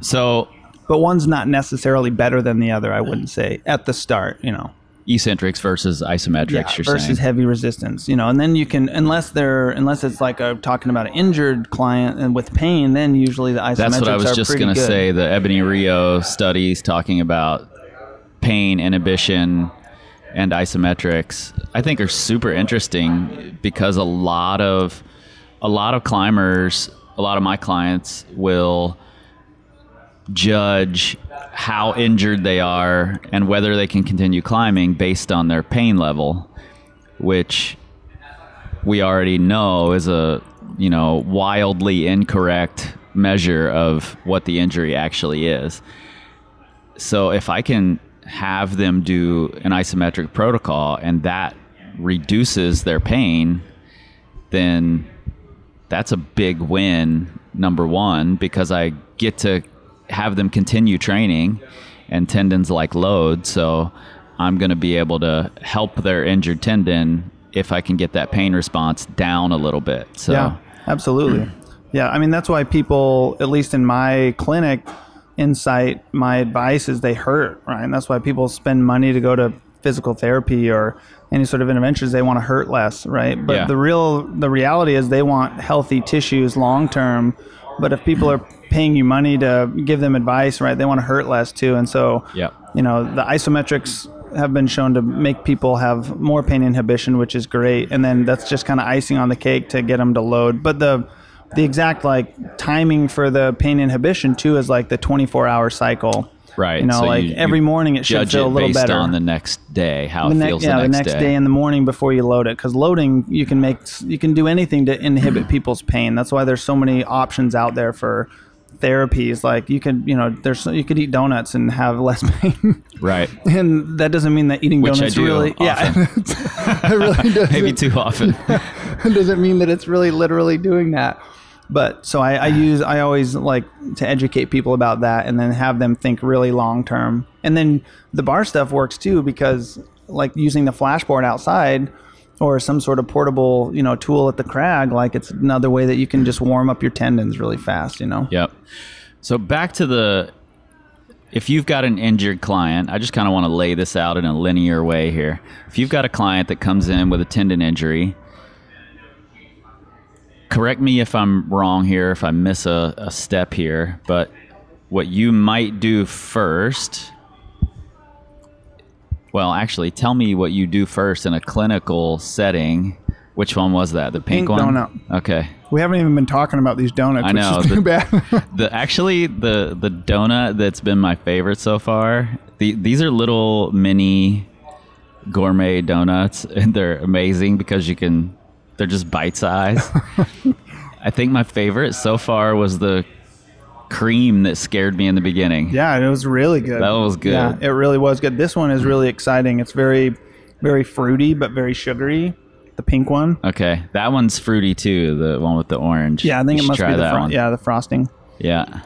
So, but one's not necessarily better than the other, I wouldn't say, at the start, you know. Eccentrics versus isometrics, yeah, you're versus saying. Versus heavy resistance, you know, and then you can, unless they're, unless it's like a, talking about an injured client and with pain, then usually the isometrics are pretty good. That's what I was just going to say, the Ebony Rio studies talking about pain, inhibition, and isometrics, I think are super interesting because a lot of, a lot of climbers, a lot of my clients will judge how injured they are and whether they can continue climbing based on their pain level, which we already know is a, you know, wildly incorrect measure of what the injury actually is. So if I can have them do an isometric protocol and that reduces their pain, then that's a big win, number one, because I get to have them continue training, and tendons like load. So I'm going to be able to help their injured tendon if I can get that pain response down a little bit. So yeah, absolutely. Yeah. I mean, that's why people, at least in my clinic insight, my advice is they hurt, right? And that's why people spend money to go to physical therapy or any sort of interventions. They want to hurt less, right? But yeah. the real, the reality is they want healthy tissues long-term. But if people are paying you money to give them advice, right, they want to hurt less too. And so, yep. you know, the isometrics have been shown to make people have more pain inhibition, which is great. And then that's just kind of icing on the cake to get them to load. But the the exact, like, timing for the pain inhibition too is like the twenty-four hour cycle. Right. You know, so like you, every morning it should feel a little better. Judge it based on the next day, how it feels the next day. Yeah, the next day in the morning before you load it. Because loading, you can make, you can do anything to inhibit people's pain. That's why there's so many options out there for therapies. Like you could, you know, there's you could eat donuts and have less pain. Right. And that doesn't mean that eating Which donuts I do really, often. yeah, it really doesn't. Maybe too often. It doesn't mean that it's really literally doing that. But so I, I use, I always like to educate people about that and then have them think really long term. And then the bar stuff works too, because like using the flashboard outside or some sort of portable, you know, tool at the crag, like it's another way that you can just warm up your tendons really fast, you know? Yep. So back to the, if you've got an injured client, I just kind of want to lay this out in a linear way here. If you've got a client that comes in with a tendon injury, correct me if I'm wrong here, if I miss a, a step here, but what you might do first, well, actually, tell me what you do first in a clinical setting. Which one was that? The pink, pink one? Donut. Okay. We haven't even been talking about these donuts, I know, which is the, too bad. the, actually, the, the donut that's been my favorite so far, the, these are little mini gourmet donuts, and they're amazing because you can... They're just bite size. I think my favorite so far was the cream that scared me in the beginning. Yeah, it was really good. That was good. Yeah, it really was good. This one is really exciting. It's very, very fruity, but very sugary. The pink one. Okay. That one's fruity too, the one with the orange. Yeah, I think it must be the fro- yeah, the frosting. Yeah.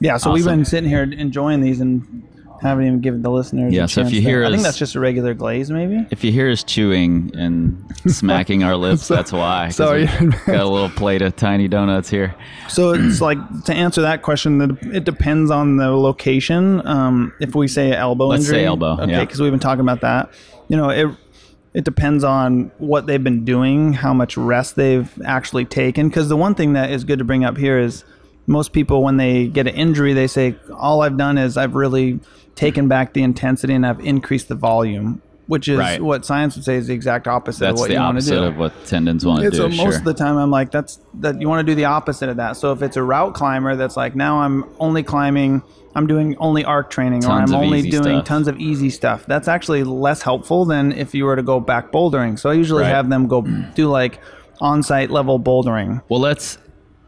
Yeah, so awesome. We've been sitting here enjoying these and haven't even given the listeners yeah, a so chance. If you hear us, I think that's just a regular glaze, maybe. If you hear us chewing and smacking our lips, so, that's why. Sorry. Got a little plate of tiny donuts here. So it's like, to answer that question, it depends on the location. Um, if we say elbow Let's injury. Let's say elbow, okay, because yeah. we've been talking about that. You know, it it depends on what they've been doing, how much rest they've actually taken. Because the one thing that is good to bring up here is most people, when they get an injury, they say, all I've done is I've really taken back the intensity and I've increased the volume, which is right. what science would say is the exact opposite that's of what you want to do. That's the opposite of what tendons want to do, so most sure. of the time I'm like, that's that you want to do the opposite of that. So if it's a route climber that's like, now I'm only climbing, I'm doing only arc training, tons or I'm only doing stuff. tons of easy stuff, that's actually less helpful than if you were to go back bouldering. So I usually right. have them go do like on-site level bouldering. Well, let's...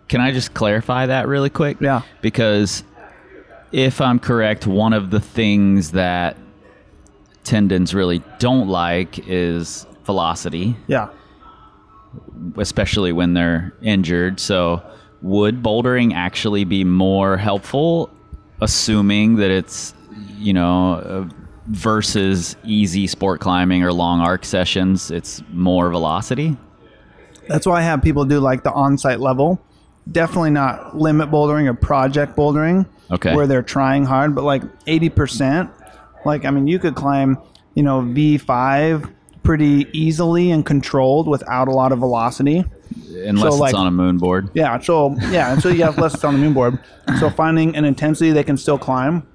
Can I just clarify that really quick? Yeah. Because if I'm correct, one of the things that tendons really don't like is velocity. Yeah. Especially when they're injured. So would bouldering actually be more helpful, assuming that it's, you know, versus easy sport climbing or long arc sessions, it's more velocity? That's why I have people do like the on-site level. Definitely not limit bouldering or project bouldering, okay, where they're trying hard, but like eighty percent, like, I mean, you could climb, you know, V five pretty easily and controlled without a lot of velocity. Unless so like, it's on a moon board. Yeah. So, yeah. And so you have, unless it's on the moon board. So finding an intensity they can still climb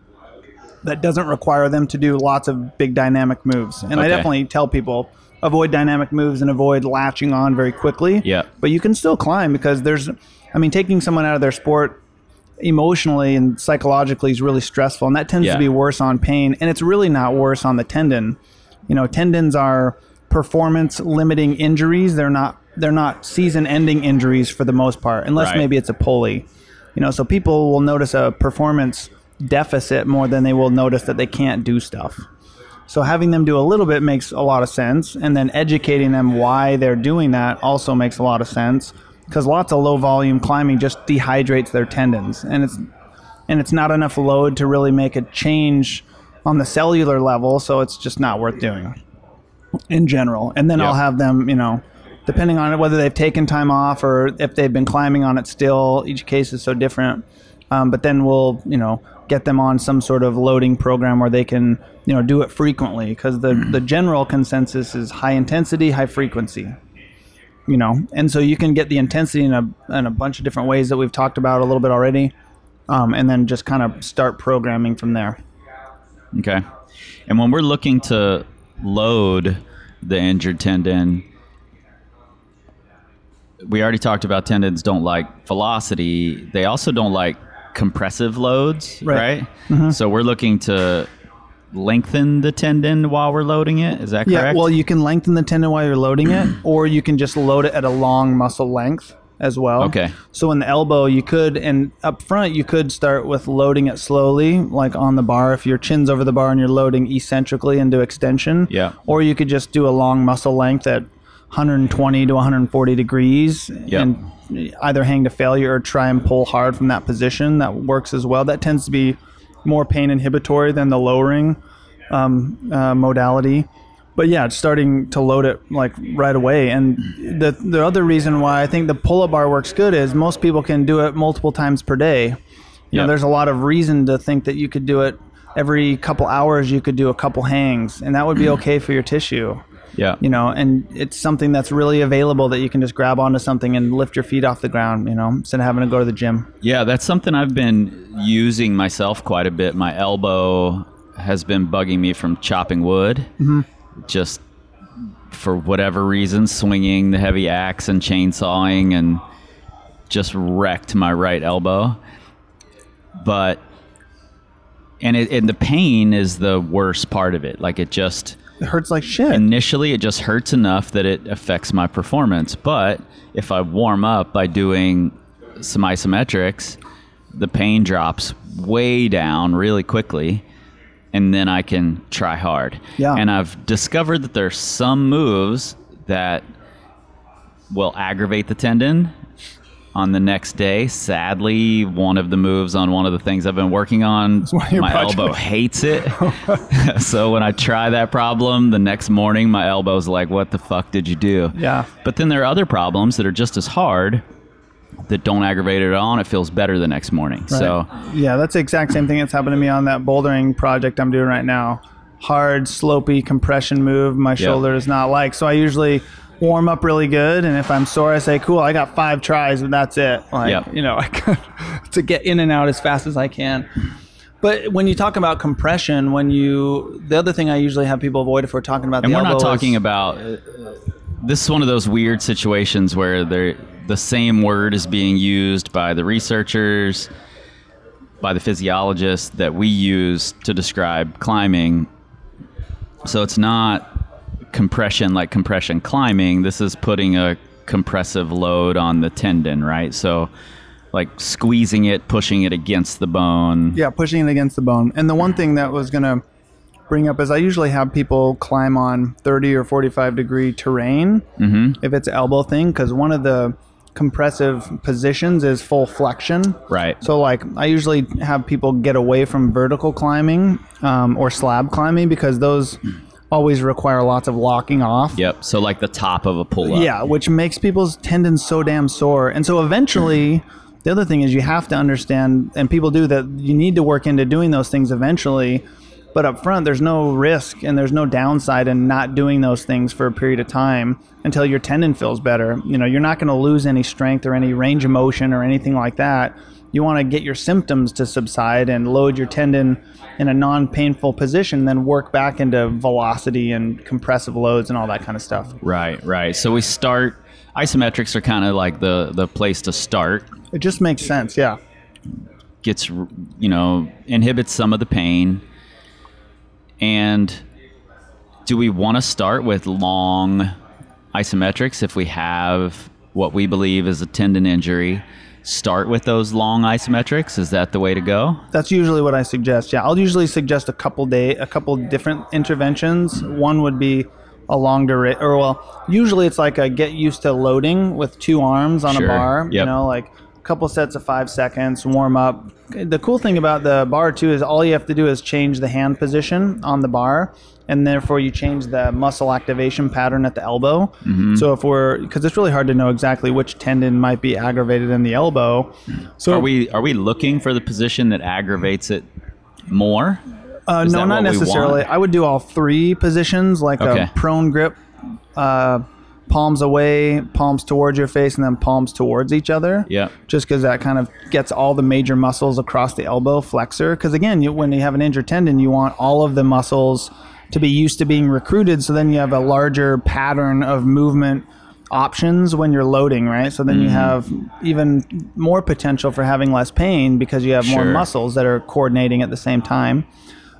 that doesn't require them to do lots of big dynamic moves. And okay. I definitely tell people, avoid dynamic moves and avoid latching on very quickly. Yeah. But you can still climb because there's... I mean, taking someone out of their sport emotionally and psychologically is really stressful, and that tends yeah. to be worse on pain, and it's really not worse on the tendon. You know, tendons are performance-limiting injuries. They're not they're not season-ending injuries for the most part, unless right. maybe it's a pulley. You know, so people will notice a performance deficit more than they will notice that they can't do stuff. So having them do a little bit makes a lot of sense, and then educating them why they're doing that also makes a lot of sense. Because lots of low volume climbing just dehydrates their tendons, and it's and it's not enough load to really make a change on the cellular level, so it's just not worth doing in general. And then yep. I'll have them, you know, depending on whether they've taken time off or if they've been climbing on it still, each case is so different. Um, but then we'll, you know, get them on some sort of loading program where they can, you know, do it frequently, because the the general consensus is high intensity, high frequency. You know, and so you can get the intensity in a in a bunch of different ways that we've talked about a little bit already, um, and then just kind of start programming from there. Okay. And when we're looking to load the injured tendon, we already talked about tendons don't like velocity. They also don't like compressive loads, right? right? Mm-hmm. So we're looking to lengthen the tendon while we're loading it, is that correct? Yeah, well, you can lengthen the tendon while you're loading it, or you can just load it at a long muscle length as well. Okay. So in the elbow, you could, and up front, you could start with loading it slowly, like on the bar, if your chin's over the bar and you're loading eccentrically into extension. Yeah. Or you could just do a long muscle length at one hundred twenty to one hundred forty degrees, yep. and either hang to failure or try and pull hard from that position. That works as well. That tends to be more pain inhibitory than the lowering um, uh, modality. But yeah, it's starting to load it like right away. And the the other reason why I think the pull-up bar works good is most people can do it multiple times per day. You yep. know, there's a lot of reason to think that you could do it every couple hours, you could do a couple hangs, and that would be okay for your tissue. Yeah. You know, and it's something that's really available that you can just grab onto something and lift your feet off the ground, you know, instead of having to go to the gym. Yeah, that's something I've been using myself quite a bit. My elbow has been bugging me from chopping wood, mm-hmm. just for whatever reason, swinging the heavy axe and chainsawing, and just wrecked my right elbow. But, and, it, and the pain is the worst part of it. Like it just... It hurts like shit. Initially, it just hurts enough that it affects my performance. But if I warm up by doing some isometrics, the pain drops way down really quickly, and then I can try hard. Yeah. And I've discovered that there's some moves that will aggravate the tendon on the next day. Sadly, one of the moves on one of the things I've been working on, my elbow hates it. So when I try that problem, the next morning, my elbow's like, what the fuck did you do? Yeah. But then there are other problems that are just as hard that don't aggravate it at all, and it feels better the next morning. Right. So yeah, that's the exact same thing that's happened to me on that bouldering project I'm doing right now. hard, slopey compression move my shoulder is not like. So I usually warm up really good, and if I'm sore, I say, cool, I got five tries, and that's it. Like, yep. you know, I got to get in and out as fast as I can. But when you talk about compression, when you, the other thing I usually have people avoid if we're talking about and the elbow. And we're not talking is, about, this is one of those weird situations where the same word is being used by the researchers, by the physiologists that we use to describe climbing. So it's not compression like compression climbing. This is putting a compressive load on the tendon, right? So like squeezing it, pushing it against the bone. Yeah, pushing it against the bone. And the one thing that was going to bring up is I usually have people climb on thirty or forty-five degree terrain mm-hmm. if it's elbow thing, because one of the compressive positions is full flexion. Right. So like I usually have people get away from vertical climbing um, or slab climbing, because those always require lots of locking off. Yep. So like the top of a pull-up. Yeah, which makes people's tendons so damn sore. And so eventually, the other thing is you have to understand, and people do, that you need to work into doing those things eventually. But up front, there's no risk and there's no downside in not doing those things for a period of time until your tendon feels better. You know, you're not going to lose any strength or any range of motion or anything like that. You want to get your symptoms to subside and load your tendon in a non-painful position, then work back into velocity and compressive loads and all that kind of stuff. Right, right. So we start, isometrics are kind of like the, the place to start. It just makes sense, yeah. Gets, you know, inhibits some of the pain. And do we want to start with long isometrics if we have what we believe is a tendon injury? Start with those long isometrics? Is that the way to go? That's usually what I suggest. Yeah, I'll usually suggest a couple day, a couple different interventions. One would be a long dura- or well, usually it's like a get used to loading with two arms on sure. a bar. Yep. You know, like a couple sets of five seconds, warm up. The cool thing about the bar too is all you have to do is change the hand position on the bar, and therefore you change the muscle activation pattern at the elbow. Mm-hmm. So if we're, because it's really hard to know exactly which tendon might be aggravated in the elbow. So are we are we looking for the position that aggravates it more? Uh, no, not necessarily. I would do all three positions, like okay. a prone grip, uh, palms away, palms towards your face, and then palms towards each other. Yeah. Just because that kind of gets all the major muscles across the elbow flexor. Because again, you, when you have an injured tendon, you want all of the muscles to be used to being recruited, so then you have a larger pattern of movement options when you're loading, right? So then mm-hmm. you have even more potential for having less pain because you have sure. more muscles that are coordinating at the same time.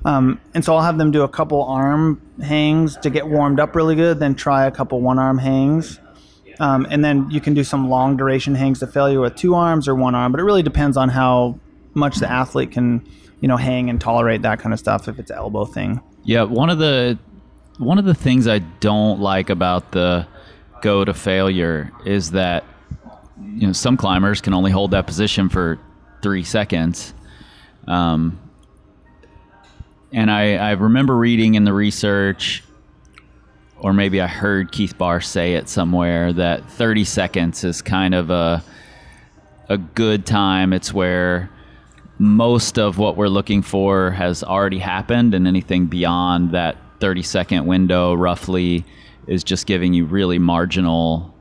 Um, and so I'll have them do a couple arm hangs to get warmed up really good, then try a couple one arm hangs. Um, and then you can do some long duration hangs to failure with two arms or one arm, but it really depends on how much the athlete can, you know, hang and tolerate that kind of stuff if it's an elbow thing. Yeah, one of the one of the things I don't like about the go to failure is that, you know, some climbers can only hold that position for three seconds. Um, and I, I remember reading in the research, or maybe I heard Keith Barr say it somewhere, that thirty seconds is kind of a a good time. It's where most of what we're looking for has already happened, and anything beyond that thirty second window roughly is just giving you really marginal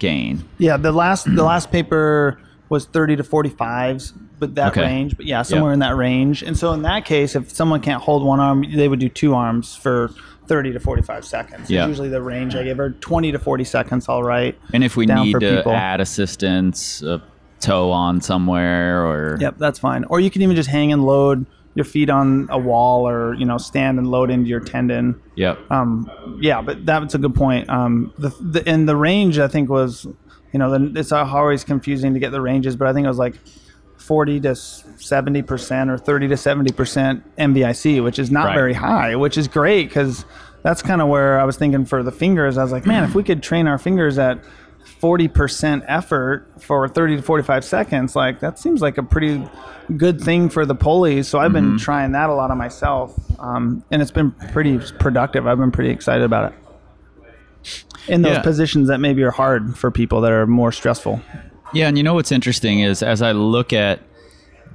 gain. Yeah, the last the last paper was thirty to forty-fives, but that okay. range, but yeah, somewhere yep. in that range. And so in that case, if someone can't hold one arm, they would do two arms for thirty to forty-five seconds. Yep. It's usually the range I give her, twenty to forty seconds, all right. And if we need to people. add assistance, uh, toe on somewhere, or yep that's fine, or you can even just hang and load your feet on a wall, or you know, stand and load into your tendon. Yep. Um yeah, but that's a good point. Um the, the and the range I think was, you know, the, it's always confusing to get the ranges, but I think it was like forty to seventy percent or thirty to seventy percent M B I C, which is not right. very high, which is great, because that's kind of where I was thinking for the fingers. I was like, man, if we could train our fingers at forty percent effort for thirty to forty-five seconds, like that seems like a pretty good thing for the pulleys. So I've mm-hmm. been trying that a lot on myself, um, and it's been pretty productive. I've been pretty excited about it. In those yeah. positions that maybe are hard for people that are more stressful. Yeah, and you know what's interesting is as I look at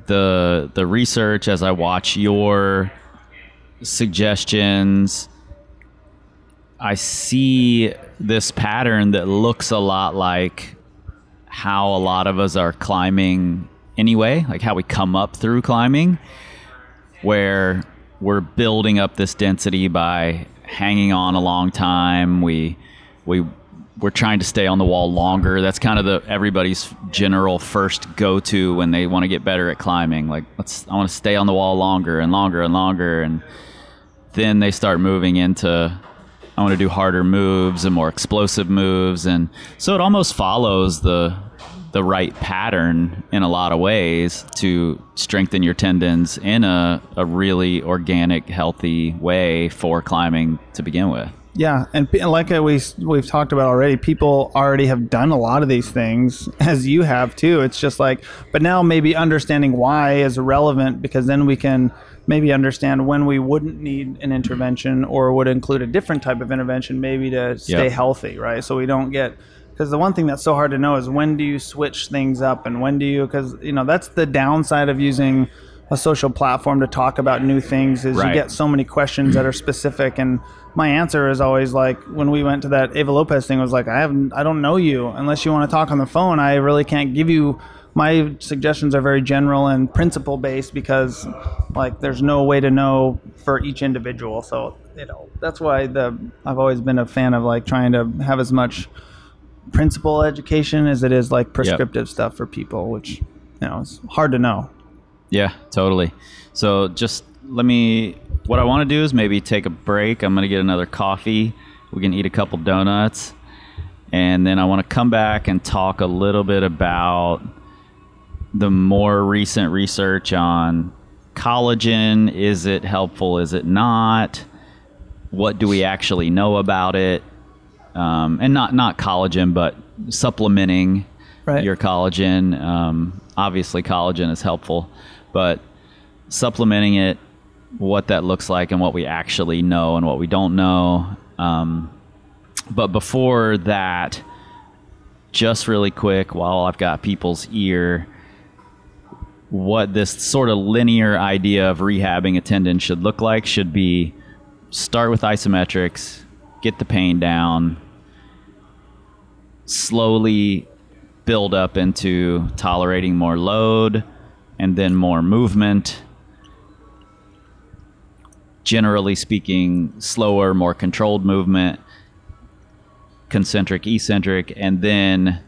the the research, as I watch your suggestions, I see this pattern that looks a lot like how a lot of us are climbing anyway, like how we come up through climbing, where we're building up this density by hanging on a long time. We, we, we're trying to stay on the wall longer. That's kind of the everybody's general first go-to when they want to get better at climbing. Like, let's, I want to stay on the wall longer and longer and longer. And then they start moving into, I want to do harder moves and more explosive moves. And so it almost follows the the right pattern in a lot of ways to strengthen your tendons in a, a really organic, healthy way for climbing to begin with. Yeah, and like we, we've talked about already, people already have done a lot of these things, as you have too. It's just like, but now maybe understanding why is relevant, because then we can maybe understand when we wouldn't need an intervention or would include a different type of intervention maybe to stay yep. healthy, right? So we don't get... Because the one thing that's so hard to know is when do you switch things up and when do you, because, you know, that's the downside of using a social platform to talk about new things is right. You get so many questions that are specific. And my answer is always like, when we went to that Ava Lopez thing, I was like, I haven't, I don't know you unless you want to talk on the phone. I really can't give you, my suggestions are very general and principle based because like there's no way to know for each individual. So, you know, that's why the, I've always been a fan of like trying to have as much principal education as it is like prescriptive yep. stuff for people, which, you know, it's hard to know. Yeah, totally. So just let me, what I want to do is maybe take a break. I'm going to get another coffee. We can eat a couple donuts. And then I want to come back and talk a little bit about the more recent research on collagen. Is it helpful? Is it not? What do we actually know about it? Um, and not, not collagen, but supplementing right. your collagen. Um, obviously, collagen is helpful, but supplementing it, what that looks like and what we actually know and what we don't know. Um, but before that, just really quick, while I've got people's ear, what this sort of linear idea of rehabbing a tendon should look like should be start with isometrics, get the pain down, slowly build up into tolerating more load and then more movement. Generally speaking, slower, more controlled movement, concentric, eccentric, and then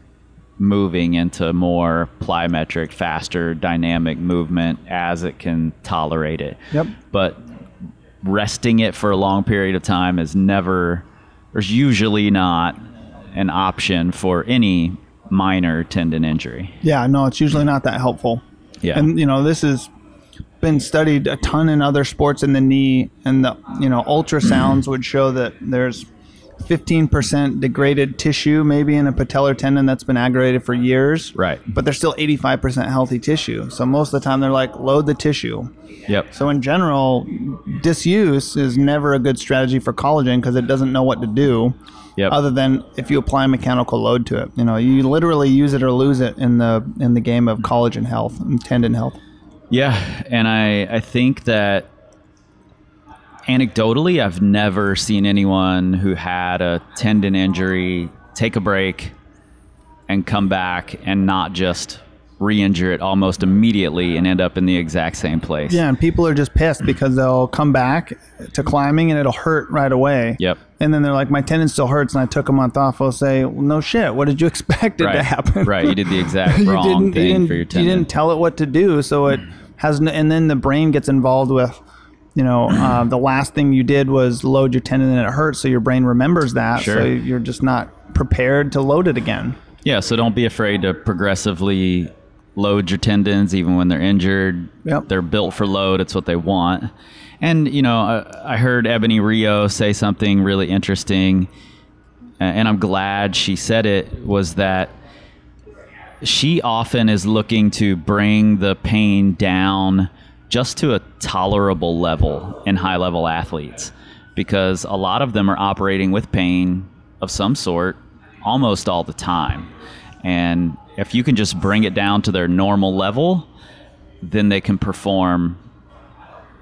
moving into more plyometric, faster, dynamic movement as it can tolerate it. Yep. But resting it for a long period of time is never, there's usually not an option for any minor tendon injury. Yeah, no, it's usually not that helpful. Yeah. And, you know, this has been studied a ton in other sports in the knee, and the, you know, ultrasounds mm-hmm. would show that there's fifteen percent degraded tissue maybe in a patellar tendon that's been aggravated for years. Right. But there's still eighty-five percent healthy tissue. So most of the time they're like, load the tissue. Yep. So in general, disuse is never a good strategy for collagen because it doesn't know what to do yep. other than if you apply mechanical load to it. You know, you literally use it or lose it in the in the game of collagen health and tendon health. Yeah. And I, I think that anecdotally, I've never seen anyone who had a tendon injury take a break and come back and not just re-injure it almost immediately and end up in the exact same place. Yeah, and people are just pissed because they'll come back to climbing and it'll hurt right away. Yep. And then they're like, my tendon still hurts and I took a month off. I'll say, well, no shit, what did you expect it right. to happen? Right, you did the exact wrong thing for your tendon. You didn't tell it what to do, so it has no, and then the brain gets involved with, you know, uh, the last thing you did was load your tendon and it hurts, so your brain remembers that. Sure. So you're just not prepared to load it again. Yeah, so don't be afraid to progressively load your tendons even when they're injured. Yep. They're built for load. It's what they want. And, you know, I, I heard Ebony Rio say something really interesting, and I'm glad she said it, was that she often is looking to bring the pain down just to a tolerable level in high-level athletes, because a lot of them are operating with pain of some sort almost all the time. And if you can just bring it down to their normal level, then they can perform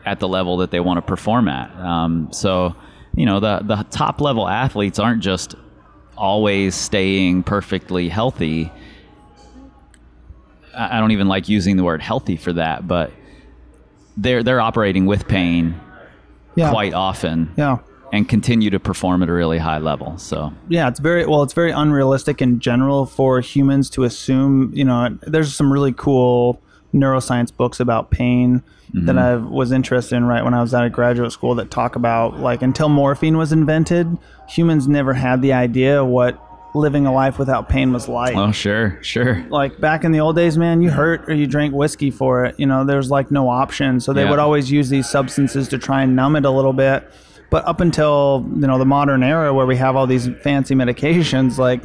at the level that they want to perform at. Um, so, you know, the, the top level athletes aren't just always staying perfectly healthy. I don't even like using the word healthy for that, but they're, they're operating with pain yeah. quite often. Yeah. And continue to perform at a really high level. So yeah, it's very well. It's very unrealistic in general for humans to assume. You know, there's some really cool neuroscience books about pain mm-hmm. that I was interested in right when I was out of graduate school that talk about, like, until morphine was invented, humans never had the idea what living a life without pain was like. Oh, sure, sure. Like back in the old days, man, you hurt or you drank whiskey for it. You know, there's like no option. So they yeah. would always use these substances to try and numb it a little bit. But up until, you know, the modern era where we have all these fancy medications, like,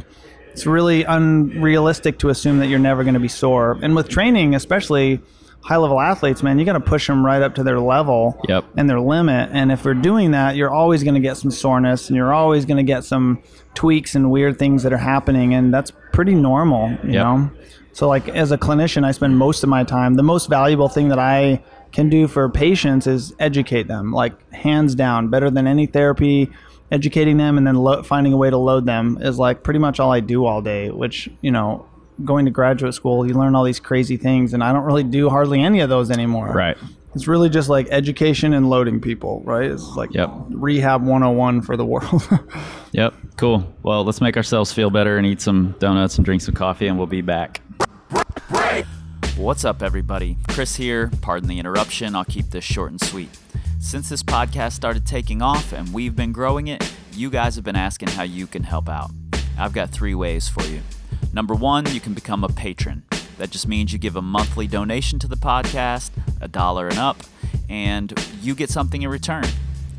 it's really unrealistic to assume that you're never going to be sore. And with training, especially high-level athletes, man, you got to push them right up to their level yep. and their limit. And if we're doing that, you're always going to get some soreness, and you're always going to get some tweaks and weird things that are happening. And that's pretty normal, you yep. know? So, like, as a clinician, I spend most of my time, the most valuable thing that I can do for patients is educate them, like, hands down, better than any therapy. Educating them and then lo- finding a way to load them is like pretty much all I do all day, which, you know, going to graduate school, you learn all these crazy things, and I don't really do hardly any of those anymore. Right. It's really just like education and loading people, right? It's like yep. rehab one oh one for the world. Yep. Cool. Well, let's make ourselves feel better and eat some donuts and drink some coffee, and we'll be back. What's up, everybody? Chris here. Pardon the interruption. I'll keep this short and sweet. Since this podcast started taking off and we've been growing it, you guys have been asking how you can help out. I've got three ways for you. Number one, you can become a patron. That just means you give a monthly donation to the podcast, a dollar and up, and you get something in return.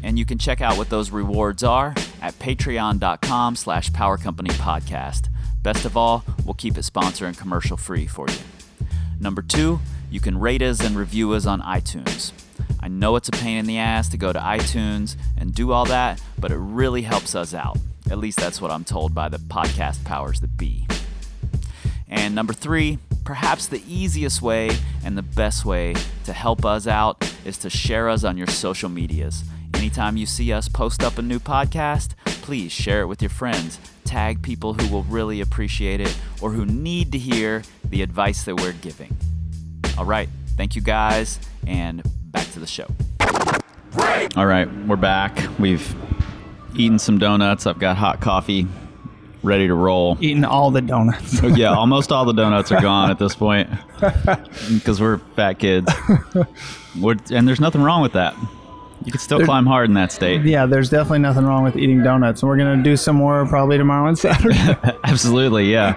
And you can check out what those rewards are at patreon.com slash Power Company Podcast. Best of all, we'll keep it sponsor and commercial free for you. Number two, you can rate us and review us on iTunes. I know it's a pain in the ass to go to iTunes and do all that, but it really helps us out. At least that's what I'm told by the podcast powers that be. And number three, perhaps the easiest way and the best way to help us out is to share us on your social medias. Anytime you see us post up a new podcast, please share it with your friends. Tag people who will really appreciate it or who need to hear the advice that we're giving. All right. Thank you, guys. And back to the show. All right. We're back. We've eaten some donuts. I've got hot coffee ready to roll. Eating all the donuts. Yeah. Almost all the donuts are gone at this point because we're fat kids. We're, and there's nothing wrong with that. You can still there, climb hard in that state. Yeah, there's definitely nothing wrong with eating donuts. And we're going to do some more probably tomorrow and Saturday. Absolutely, yeah.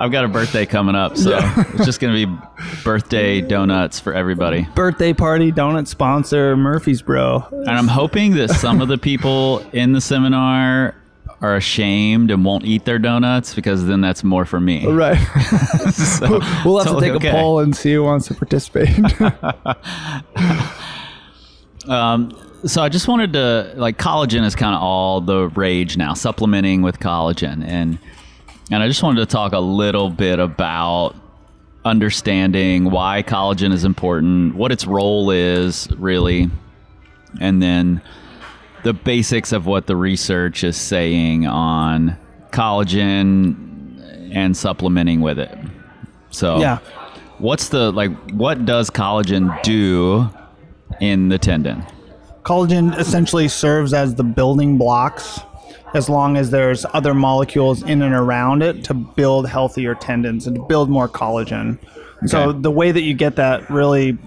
I've got a birthday coming up, so yeah. It's just going to be birthday donuts for everybody. Birthday party, donut sponsor, Murphy's Bro. And I'm hoping that some of the people in the seminar are ashamed and won't eat their donuts, because then that's more for me. Right. So, we'll have totally to take okay. a poll and see who wants to participate. Um, so I just wanted to, like, collagen is kind of all the rage now, supplementing with collagen. And, and I just wanted to talk a little bit about understanding why collagen is important, what its role is really, and then the basics of what the research is saying on collagen and supplementing with it. So yeah. what's the, like, what does collagen do in the tendon? Collagen essentially serves as the building blocks, as long as there's other molecules in and around it, to build healthier tendons and to build more collagen. Okay. So the way that you get that really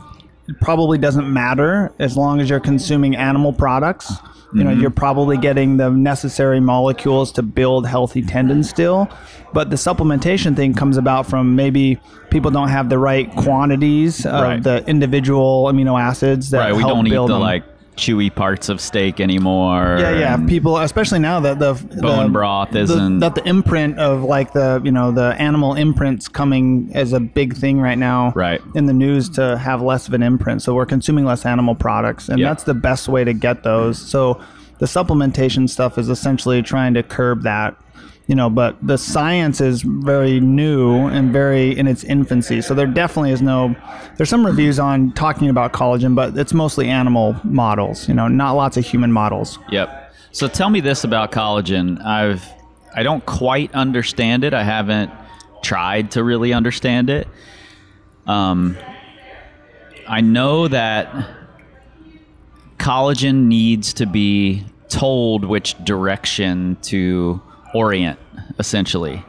probably doesn't matter as long as you're consuming animal products. You mm-hmm. know, you're probably getting the necessary molecules to build healthy tendons still. But the supplementation thing comes about from maybe people don't have the right quantities of right. the individual amino acids that right. help build them. Right, we don't eat the them. like chewy parts of steak anymore. Yeah, yeah. People, especially now that the bone the, broth isn't the, that the imprint of like the you know the animal imprints coming as a big thing right now. Right. In the news to have less of an imprint, so we're consuming less animal products, and yep. that's the best way to get those. So the supplementation stuff is essentially trying to curb that. you know, but the science is very new and very in its infancy. So there definitely is no, there's some reviews on talking about collagen, but it's mostly animal models, you know, not lots of human models. Yep. So tell me this about collagen. I've, I don't quite understand it. I haven't tried to really understand it. Um, I know that collagen needs to be told which direction to orient, essentially.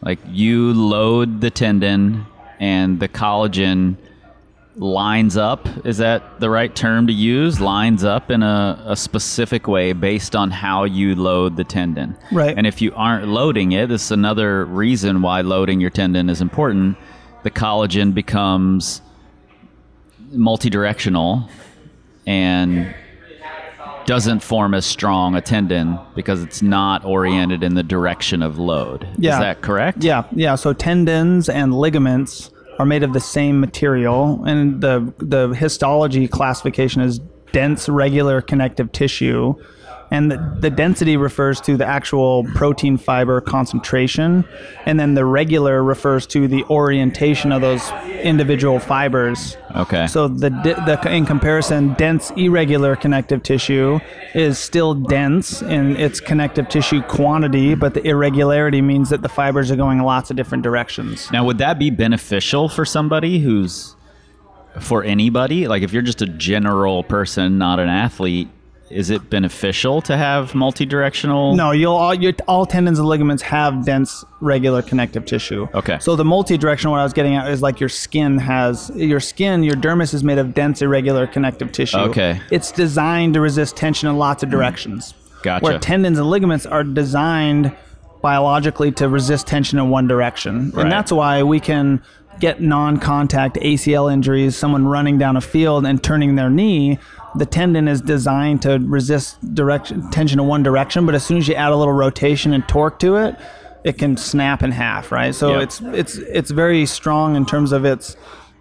Like, you load the tendon and the collagen lines up. Is that the right term to use? Lines up in a, a specific way based on how you load the tendon. Right. And if you aren't loading it, this is another reason why loading your tendon is important. The collagen becomes multidirectional and doesn't form as strong a tendon because it's not oriented in the direction of load. Yeah. Is that correct? Yeah. Yeah. So tendons and ligaments are made of the same material, and the the histology classification is dense regular connective tissue, and the, the density refers to the actual protein fiber concentration, and then the regular refers to the orientation of those individual fibers. Okay. So the the in comparison, dense irregular connective tissue is still dense in its connective tissue quantity, but the irregularity means that the fibers are going in lots of different directions. Now, would that be beneficial for somebody who's, for anybody? Like, if you're just a general person, not an athlete, is it beneficial to have multidirectional? No, you'll all, your, all tendons and ligaments have dense, regular connective tissue. Okay. So the multidirectional, what I was getting at is like your skin has, your skin, your dermis is made of dense, irregular connective tissue. Okay. It's designed to resist tension in lots of directions. Gotcha. Where tendons and ligaments are designed biologically to resist tension in one direction. Right. And that's why we can get non-contact A C L injuries, someone running down a field and turning their knee. The tendon is designed to resist direction, tension in one direction, but as soon as you add a little rotation and torque to it, it can snap in half, right? So yep. it's it's it's very strong in terms of its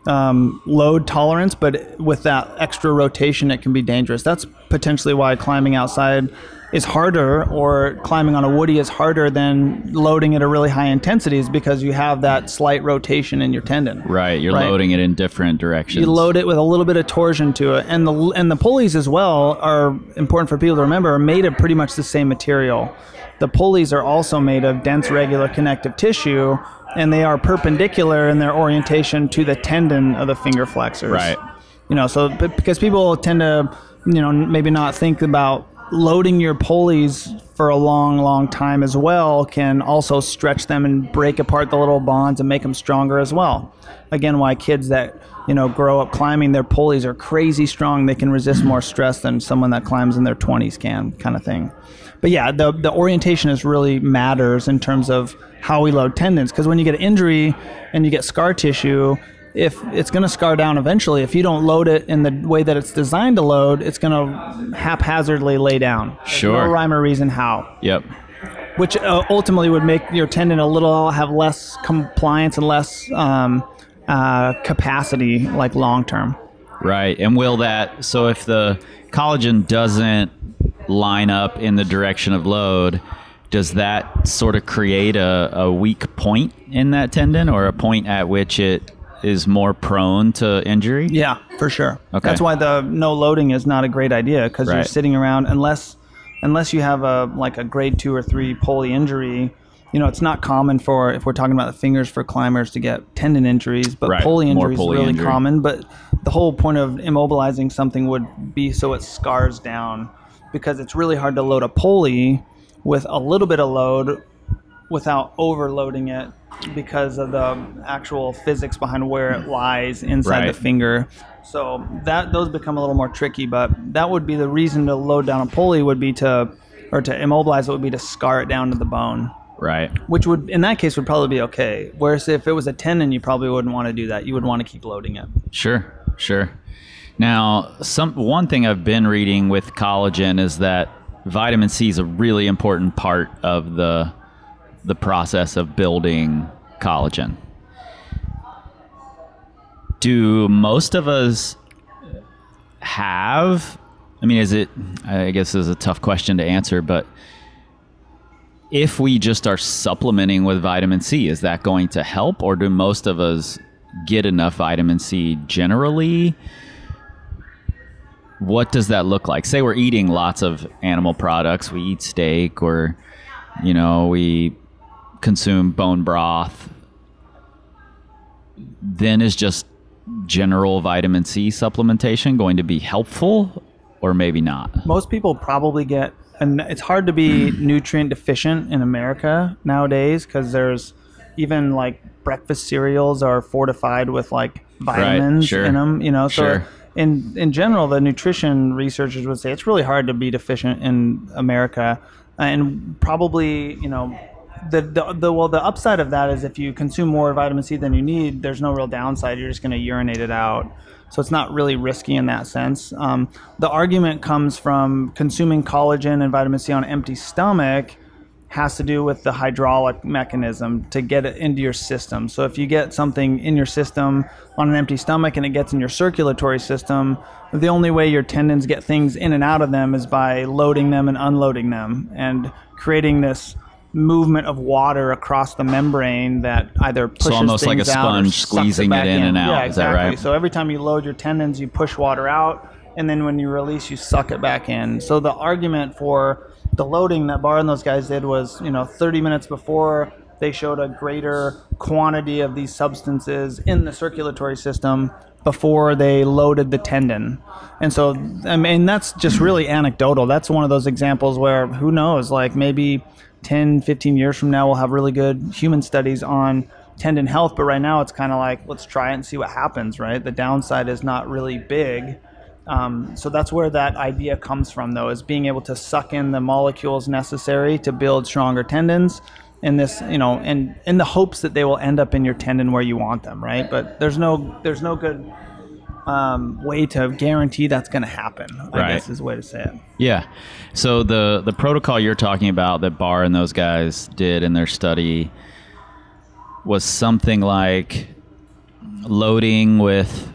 um, load tolerance, but with that extra rotation, it can be dangerous. That's potentially why climbing outside is harder, or climbing on a woody is harder than loading at a really high intensity, is because you have that slight rotation in your tendon. Right, you're right? Loading it in different directions. You load it with a little bit of torsion to it. And the and the pulleys as well are important for people to remember, are made of pretty much the same material. The pulleys are also made of dense regular connective tissue, and they are perpendicular in their orientation to the tendon of the finger flexors. Right. You know, so because people tend to, you know, maybe not think about loading your pulleys for a long, long time as well can also stretch them and break apart the little bonds and make them stronger as well. Again, why kids that, you know, grow up climbing, their pulleys are crazy strong. They can resist more stress than someone that climbs in their twenties can, kind of thing. But yeah, the the orientation is really matters in terms of how we load tendons, because when you get an injury and you get scar tissue, if it's going to scar down eventually, if you don't load it in the way that it's designed to load, it's going to haphazardly lay down. Sure. There's no rhyme or reason how. Yep. Which uh, ultimately would make your tendon a little, have less compliance and less um, uh, capacity, like long term. Right. And will that, so if the collagen doesn't line up in the direction of load, does that sort of create a, a weak point in that tendon, or a point at which it is more prone to injury? Yeah, for sure. Okay. That's why the no loading is not a great idea, because right. you're sitting around, unless unless you have a like a grade two or three pulley injury. You know, it's not common for, if we're talking about the fingers for climbers, to get tendon injuries, but right. pulley injuries is really injury. common. But the whole point of immobilizing something would be so it scars down, because it's really hard to load a pulley with a little bit of load without overloading it, because of the actual physics behind where it lies inside right. the finger. So that those become a little more tricky, but that would be the reason to load down a pulley, would be to, or to immobilize it, would be to scar it down to the bone. Right. Which would, in that case, would probably be okay. Whereas if it was a tendon, you probably wouldn't want to do that. You would want to keep loading it. Sure, sure. Now, some one thing I've been reading with collagen is that vitamin C is a really important part of the the process of building collagen. Do most of us have, I mean, is it, I guess this is a tough question to answer, but if we just are supplementing with vitamin C, is that going to help, or do most of us get enough vitamin C generally? What does that look like? Say we're eating lots of animal products. We eat steak, or, you know, we consume bone broth. Then is just general vitamin C supplementation going to be helpful, or maybe not? Most people probably get, and it's hard to be nutrient deficient in America nowadays, because there's even like breakfast cereals are fortified with like vitamins, right, sure, in them, you know, so sure. In, in general, the nutrition researchers would say it's really hard to be deficient in America, and probably, you know, the, the the well, the upside of that is if you consume more vitamin C than you need, there's no real downside. You're just going to urinate it out. So it's not really risky in that sense. Um, the argument comes from consuming collagen and vitamin C on an empty stomach has to do with the hydraulic mechanism to get it into your system. So if you get something in your system on an empty stomach and it gets in your circulatory system, the only way your tendons get things in and out of them is by loading them and unloading them and creating this movement of water across the membrane that either pushes things out. So almost like a sponge squeezing it in and out. Yeah, exactly. Is that right? So every time you load your tendons, you push water out, and then when you release, you suck it back in. So the argument for the loading that Barr and those guys did was, you know, thirty minutes before, they showed a greater quantity of these substances in the circulatory system before they loaded the tendon. And so, I mean, that's just really anecdotal. That's one of those examples where, who knows, like maybe ten, fifteen years from now, we'll have really good human studies on tendon health. But right now, it's kind of like, let's try it and see what happens, right? The downside is not really big. Um, so that's where that idea comes from, though, is being able to suck in the molecules necessary to build stronger tendons. And this, you know, and in the hopes that they will end up in your tendon where you want them, right? But there's no, there's no good um, way to guarantee that's going to happen. I right. guess is the way to say it. Yeah. So the the protocol you're talking about that Barr and those guys did in their study was something like loading with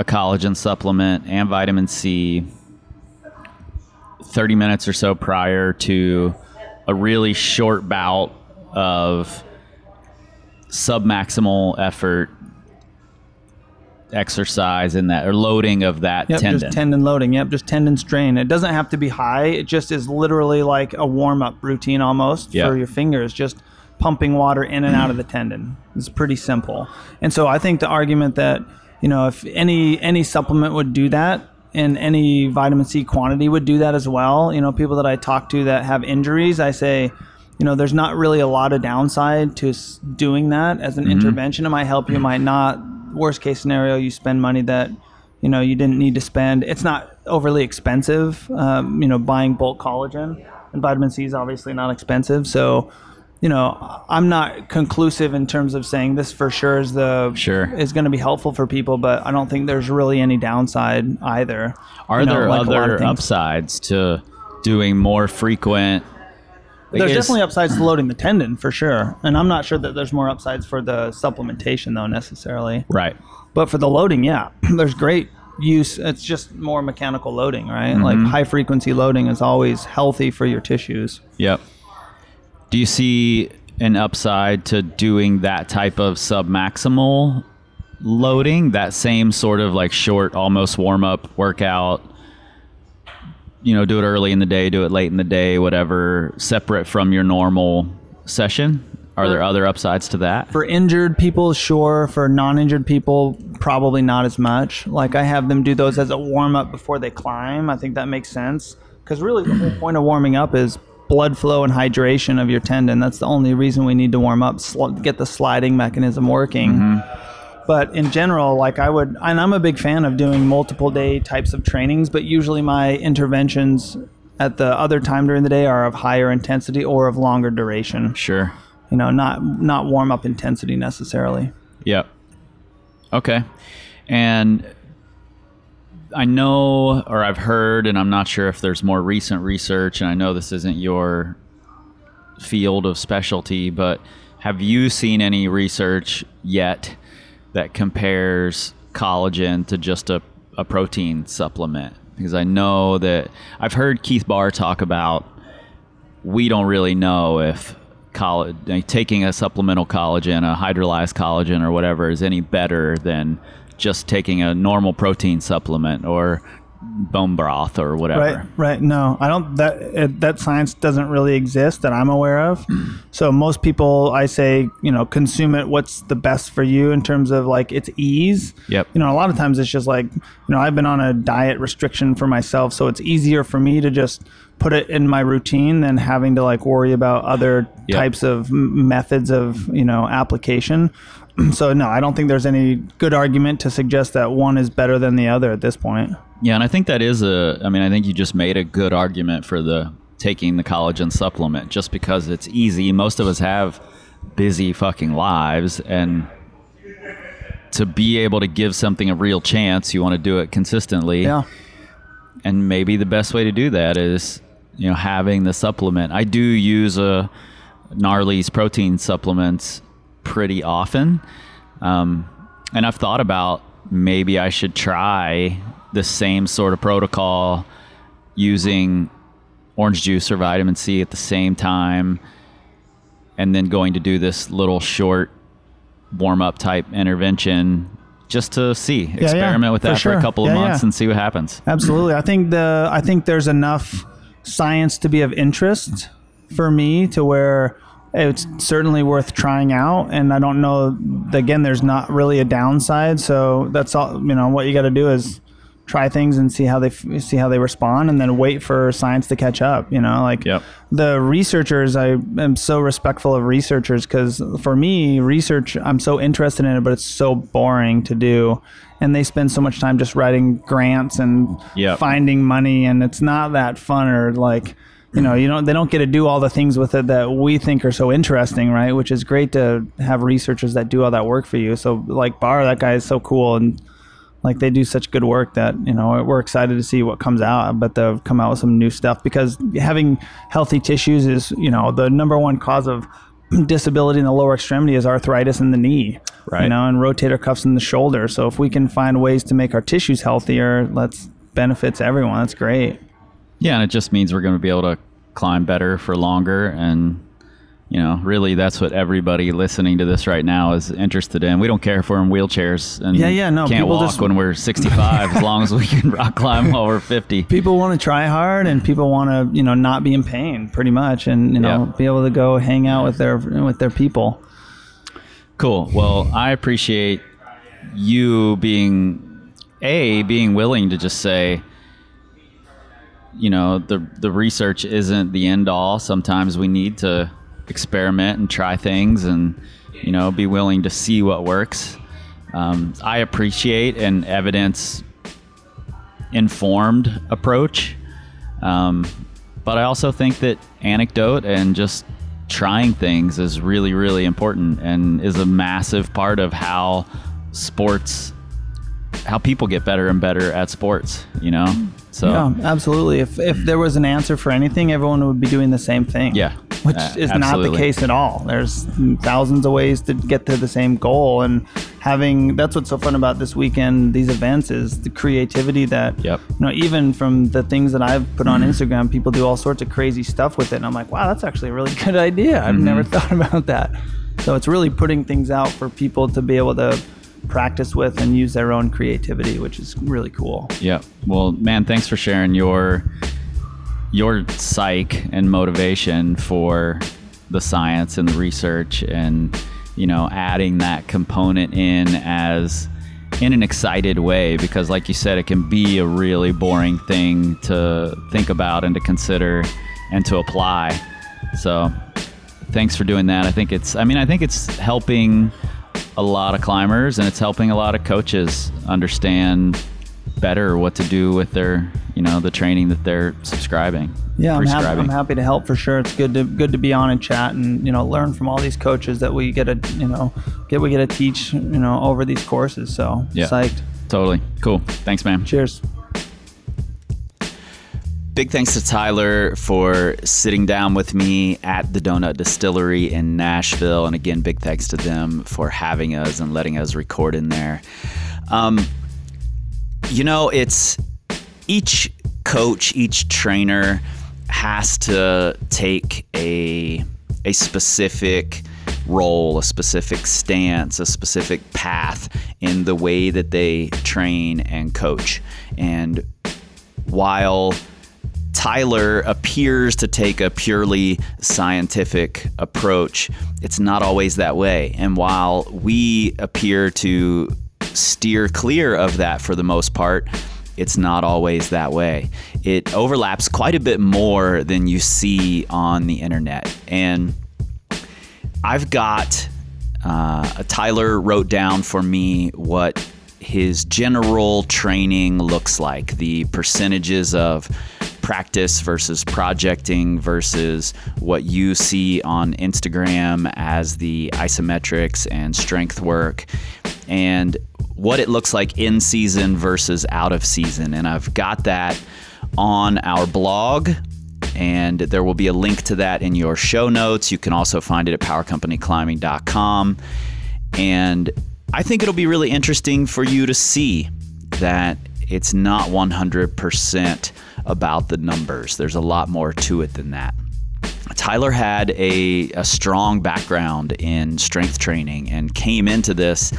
a collagen supplement and vitamin C thirty minutes or so prior to a really short bout of submaximal effort exercise in that, or loading of that yep, tendon. Just tendon loading. Yep, just tendon strain. It doesn't have to be high. It just is literally like a warm-up routine almost yep. for your fingers, just pumping water in and out of the tendon. It's pretty simple. And so I think the argument that, you know, if any any supplement would do that, and any vitamin C quantity would do that as well. You know, people that I talk to that have injuries, I say, you know, there's not really a lot of downside to doing that as an mm-hmm. intervention. It might help you, it might not. Worst case scenario, you spend money that, you know, you didn't need to spend. It's not overly expensive, um, you know, buying bulk collagen. And vitamin C is obviously not expensive. So, you know, I'm not conclusive in terms of saying this for sure is the sure. is going to be helpful for people, but I don't think there's really any downside either. Are you know, there like other upsides to doing more frequent? Like there's definitely upsides to loading the tendon for sure, and I'm not sure that there's more upsides for the supplementation though necessarily. Right. But for the loading, yeah, there's great use. It's just more mechanical loading, right? Mm-hmm. Like high frequency loading is always healthy for your tissues. Yep. Do you see an upside to doing that type of submaximal loading, that same sort of like short, almost warm-up workout, you know, do it early in the day, do it late in the day, whatever, separate from your normal session? Are there other upsides to that? For injured people, sure. For non-injured people, probably not as much. Like I have them do those as a warm-up before they climb. I think that makes sense, because really the whole point of warming up is blood flow and hydration of your tendon. That's the only reason we need to warm up, sl- get the sliding mechanism working. Mm-hmm. But in general, like I would, and I'm a big fan of doing multiple day types of trainings, but usually my interventions at the other time during the day are of higher intensity or of longer duration. Sure. You know, not, not warm up intensity necessarily. Yep. Okay. And I know, or I've heard, and I'm not sure if there's more recent research, and I know this isn't your field of specialty, but have you seen any research yet that compares collagen to just a, a protein supplement? Because I know that I've heard Keith Barr talk about we don't really know if coll- taking a supplemental collagen, a hydrolyzed collagen or whatever is any better than just taking a normal protein supplement or bone broth or whatever. Right, right. No, I don't, that, it, that science doesn't really exist that I'm aware of. So most people, I say, you know, consume it. What's the best for you in terms of like its ease? Yep. You know, a lot of times it's just like, you know, I've been on a diet restriction for myself, so it's easier for me to just put it in my routine than having to like worry about other yep. types of methods of, you know, application. So no, I don't think there's any good argument to suggest that one is better than the other at this point. Yeah, and I think that is a, I mean, I think you just made a good argument for the taking the collagen supplement just because it's easy. Most of us have busy fucking lives, and to be able to give something a real chance, you want to do it consistently. Yeah. And maybe the best way to do that is, you know, having the supplement. I do use a Gnarly's protein supplements pretty often. Um, and I've thought about maybe I should try the same sort of protocol using orange juice or vitamin C at the same time, and then going to do this little short warm-up type intervention just to see, yeah, experiment yeah, with that for, sure. for a couple yeah, of months yeah. and see what happens. Absolutely. I think the, I think there's enough science to be of interest for me to where it's certainly worth trying out. And I don't know, again, there's not really a downside. So that's all, you know, what you got to do is try things and see how they see how they respond, and then wait for science to catch up, you know, like yep. the researchers. I am so respectful of researchers because for me, research, I'm so interested in it, but it's so boring to do. And they spend so much time just writing grants and yep. finding money, and it's not that fun or like, you know, you don't, they don't get to do all the things with it that we think are so interesting, right? Which is great to have researchers that do all that work for you. So like Barr, that guy is so cool, and like they do such good work that, you know, we're excited to see what comes out, but they'll come out with some new stuff, because having healthy tissues is, you know, the number one cause of disability in the lower extremity is arthritis in the knee, right? You know, and rotator cuffs in the shoulder. So if we can find ways to make our tissues healthier, that's benefits everyone. That's great. Yeah. And it just means we're going to be able to climb better for longer. And, you know, really that's what everybody listening to this right now is interested in. We don't care if we're in wheelchairs and yeah, yeah, no, can't walk just, when we're sixty-five, as long as we can rock climb while we're fifty. People want to try hard, and people want to, you know, not be in pain pretty much, and, you know, yeah. be able to go hang out with their, with their people. Cool. Well, I appreciate you being, A, being willing to just say, you know, the the research isn't the end all. Sometimes we need to experiment and try things, and, you know, be willing to see what works. Um, I appreciate an evidence-informed approach. Um, but I also think that anecdote and just trying things is really, really important, and is a massive part of how sports, how people get better and better at sports, you know? So yeah, absolutely. If if there was an answer for anything, everyone would be doing the same thing. Yeah. Which uh, is absolutely not the case at all. There's thousands of ways to get to the same goal, and having, that's what's so fun about this weekend, these events, is the creativity that, yep. you know, even from the things that I've put on mm-hmm. Instagram, people do all sorts of crazy stuff with it. And I'm like, wow, that's actually a really good idea. I've mm-hmm. never thought about that. So it's really putting things out for people to be able to practice with and use their own creativity, which is really cool. Yeah. Well, man, thanks for sharing your your psych and motivation for the science and the research, and, you know, adding that component in as in an excited way, because like you said, it can be a really boring thing to think about and to consider and to apply. So thanks for doing that. I think it's, I mean, I think it's helping a lot of climbers, and it's helping a lot of coaches understand better what to do with their, you know, the training that they're subscribing. Yeah, I'm happy, I'm happy to help for sure. It's good to good to be on and chat, and, you know, learn from all these coaches that we get to, you know, get we get to teach, you know, over these courses. So yeah, psyched. Totally. Cool. Thanks, man. Cheers. Big thanks to Tyler for sitting down with me at the Donut Distillery in Nashville. And again, big thanks to them for having us and letting us record in there. Um, you know, it's each coach, each trainer has to take a a specific role, a specific stance, a specific path in the way that they train and coach. And while Tyler appears to take a purely scientific approach, it's not always that way. And while we appear to steer clear of that for the most part, it's not always that way. It overlaps quite a bit more than you see on the internet. And I've got, uh, Tyler wrote down for me what his general training looks like, the percentages of practice versus projecting versus what you see on Instagram as the isometrics and strength work, and what it looks like in season versus out of season. And I've got that on our blog, and there will be a link to that in your show notes. You can also find it at power company climbing dot com. And I think it'll be really interesting for you to see that it's not one hundred percent about the numbers. There's a lot more to it than that. Tyler had a, a strong background in strength training and came into this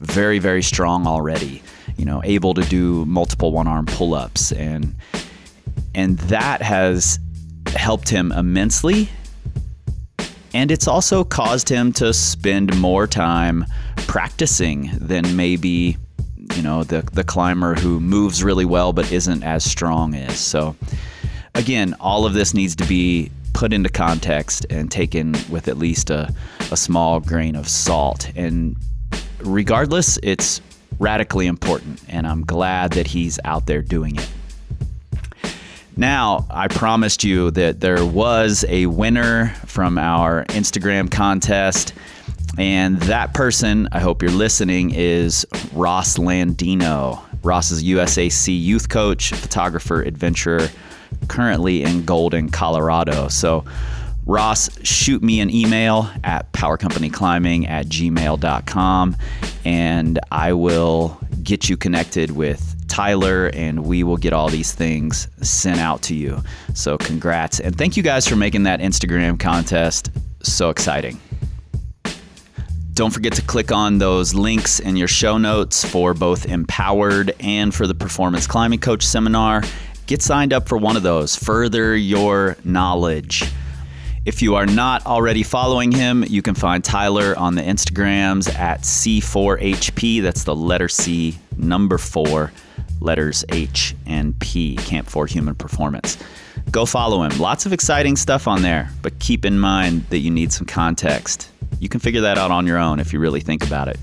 very, very strong already, you know, able to do multiple one-arm pull-ups. And, and that has helped him immensely. And it's also caused him to spend more time practicing than maybe, you know, the, the climber who moves really well but isn't as strong is. So again, all of this needs to be put into context and taken with at least a, a small grain of salt. And regardless, it's radically important, and I'm glad that he's out there doing it. Now, I promised you that there was a winner from our Instagram contest, and that person, I hope you're listening, is Ross Landino. Ross is a U S A C youth coach, photographer, adventurer, currently in Golden, Colorado. So, Ross, shoot me an email at power company climbing at gmail dot com, and I will get you connected with Tyler, and we will get all these things sent out to you. So congrats, and thank you guys for making that Instagram contest so exciting. Don't forget to click on those links in your show notes for both Empowered and for the Performance Climbing Coach Seminar. Get signed up for one of those. Further your knowledge. If you are not already following him, you can find Tyler on the Instagrams at C four H P. That's the letter C, number four, letters H and P, Camp four Human Performance. Go follow him. Lots of exciting stuff on there, but keep in mind that you need some context. You can figure that out on your own if you really think about it.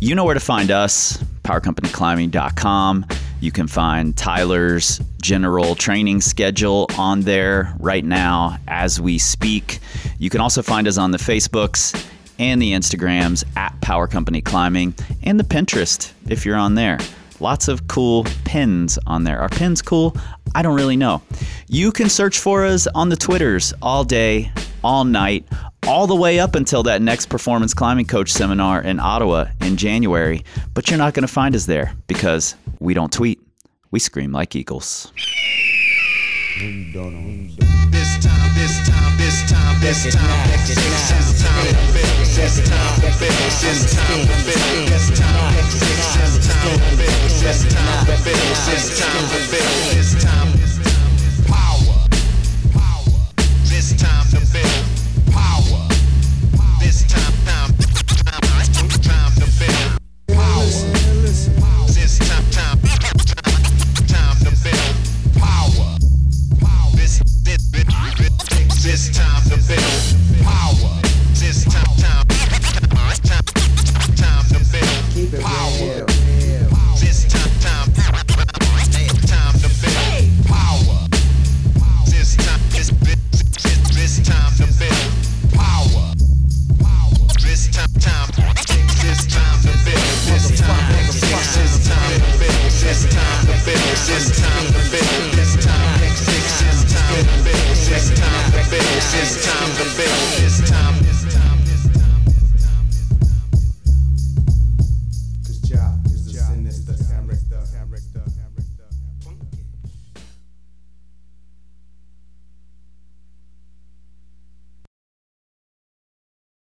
You know where to find us, power company climbing dot com. You can find Tyler's general training schedule on there right now as we speak. You can also find us on the Facebooks and the Instagrams at Power Company Climbing, and the Pinterest if you're on there. Lots of cool pins on there. Are pins cool? I don't really know. You can search for us on the Twitters all day, all night, all the way up until that next Performance Climbing Coach Seminar in Ottawa in January. But you're not going to find us there because we don't tweet. We scream like eagles. This time, this time, this time, this time, this time. This time, this time, this time, this time, this time, this time, this time, power, power, this time to build, power, this time, time, time to build, power, this time, time, time to build, power, power, this, this, this, this time to build, power, this time, time. Power. Power. This time, time, time to build. Power. This time, this, this, this time to build. Power. This time, time, this time to build. This time, this time to build. This time to build. This time to build. This time, this time to build. This time, this time.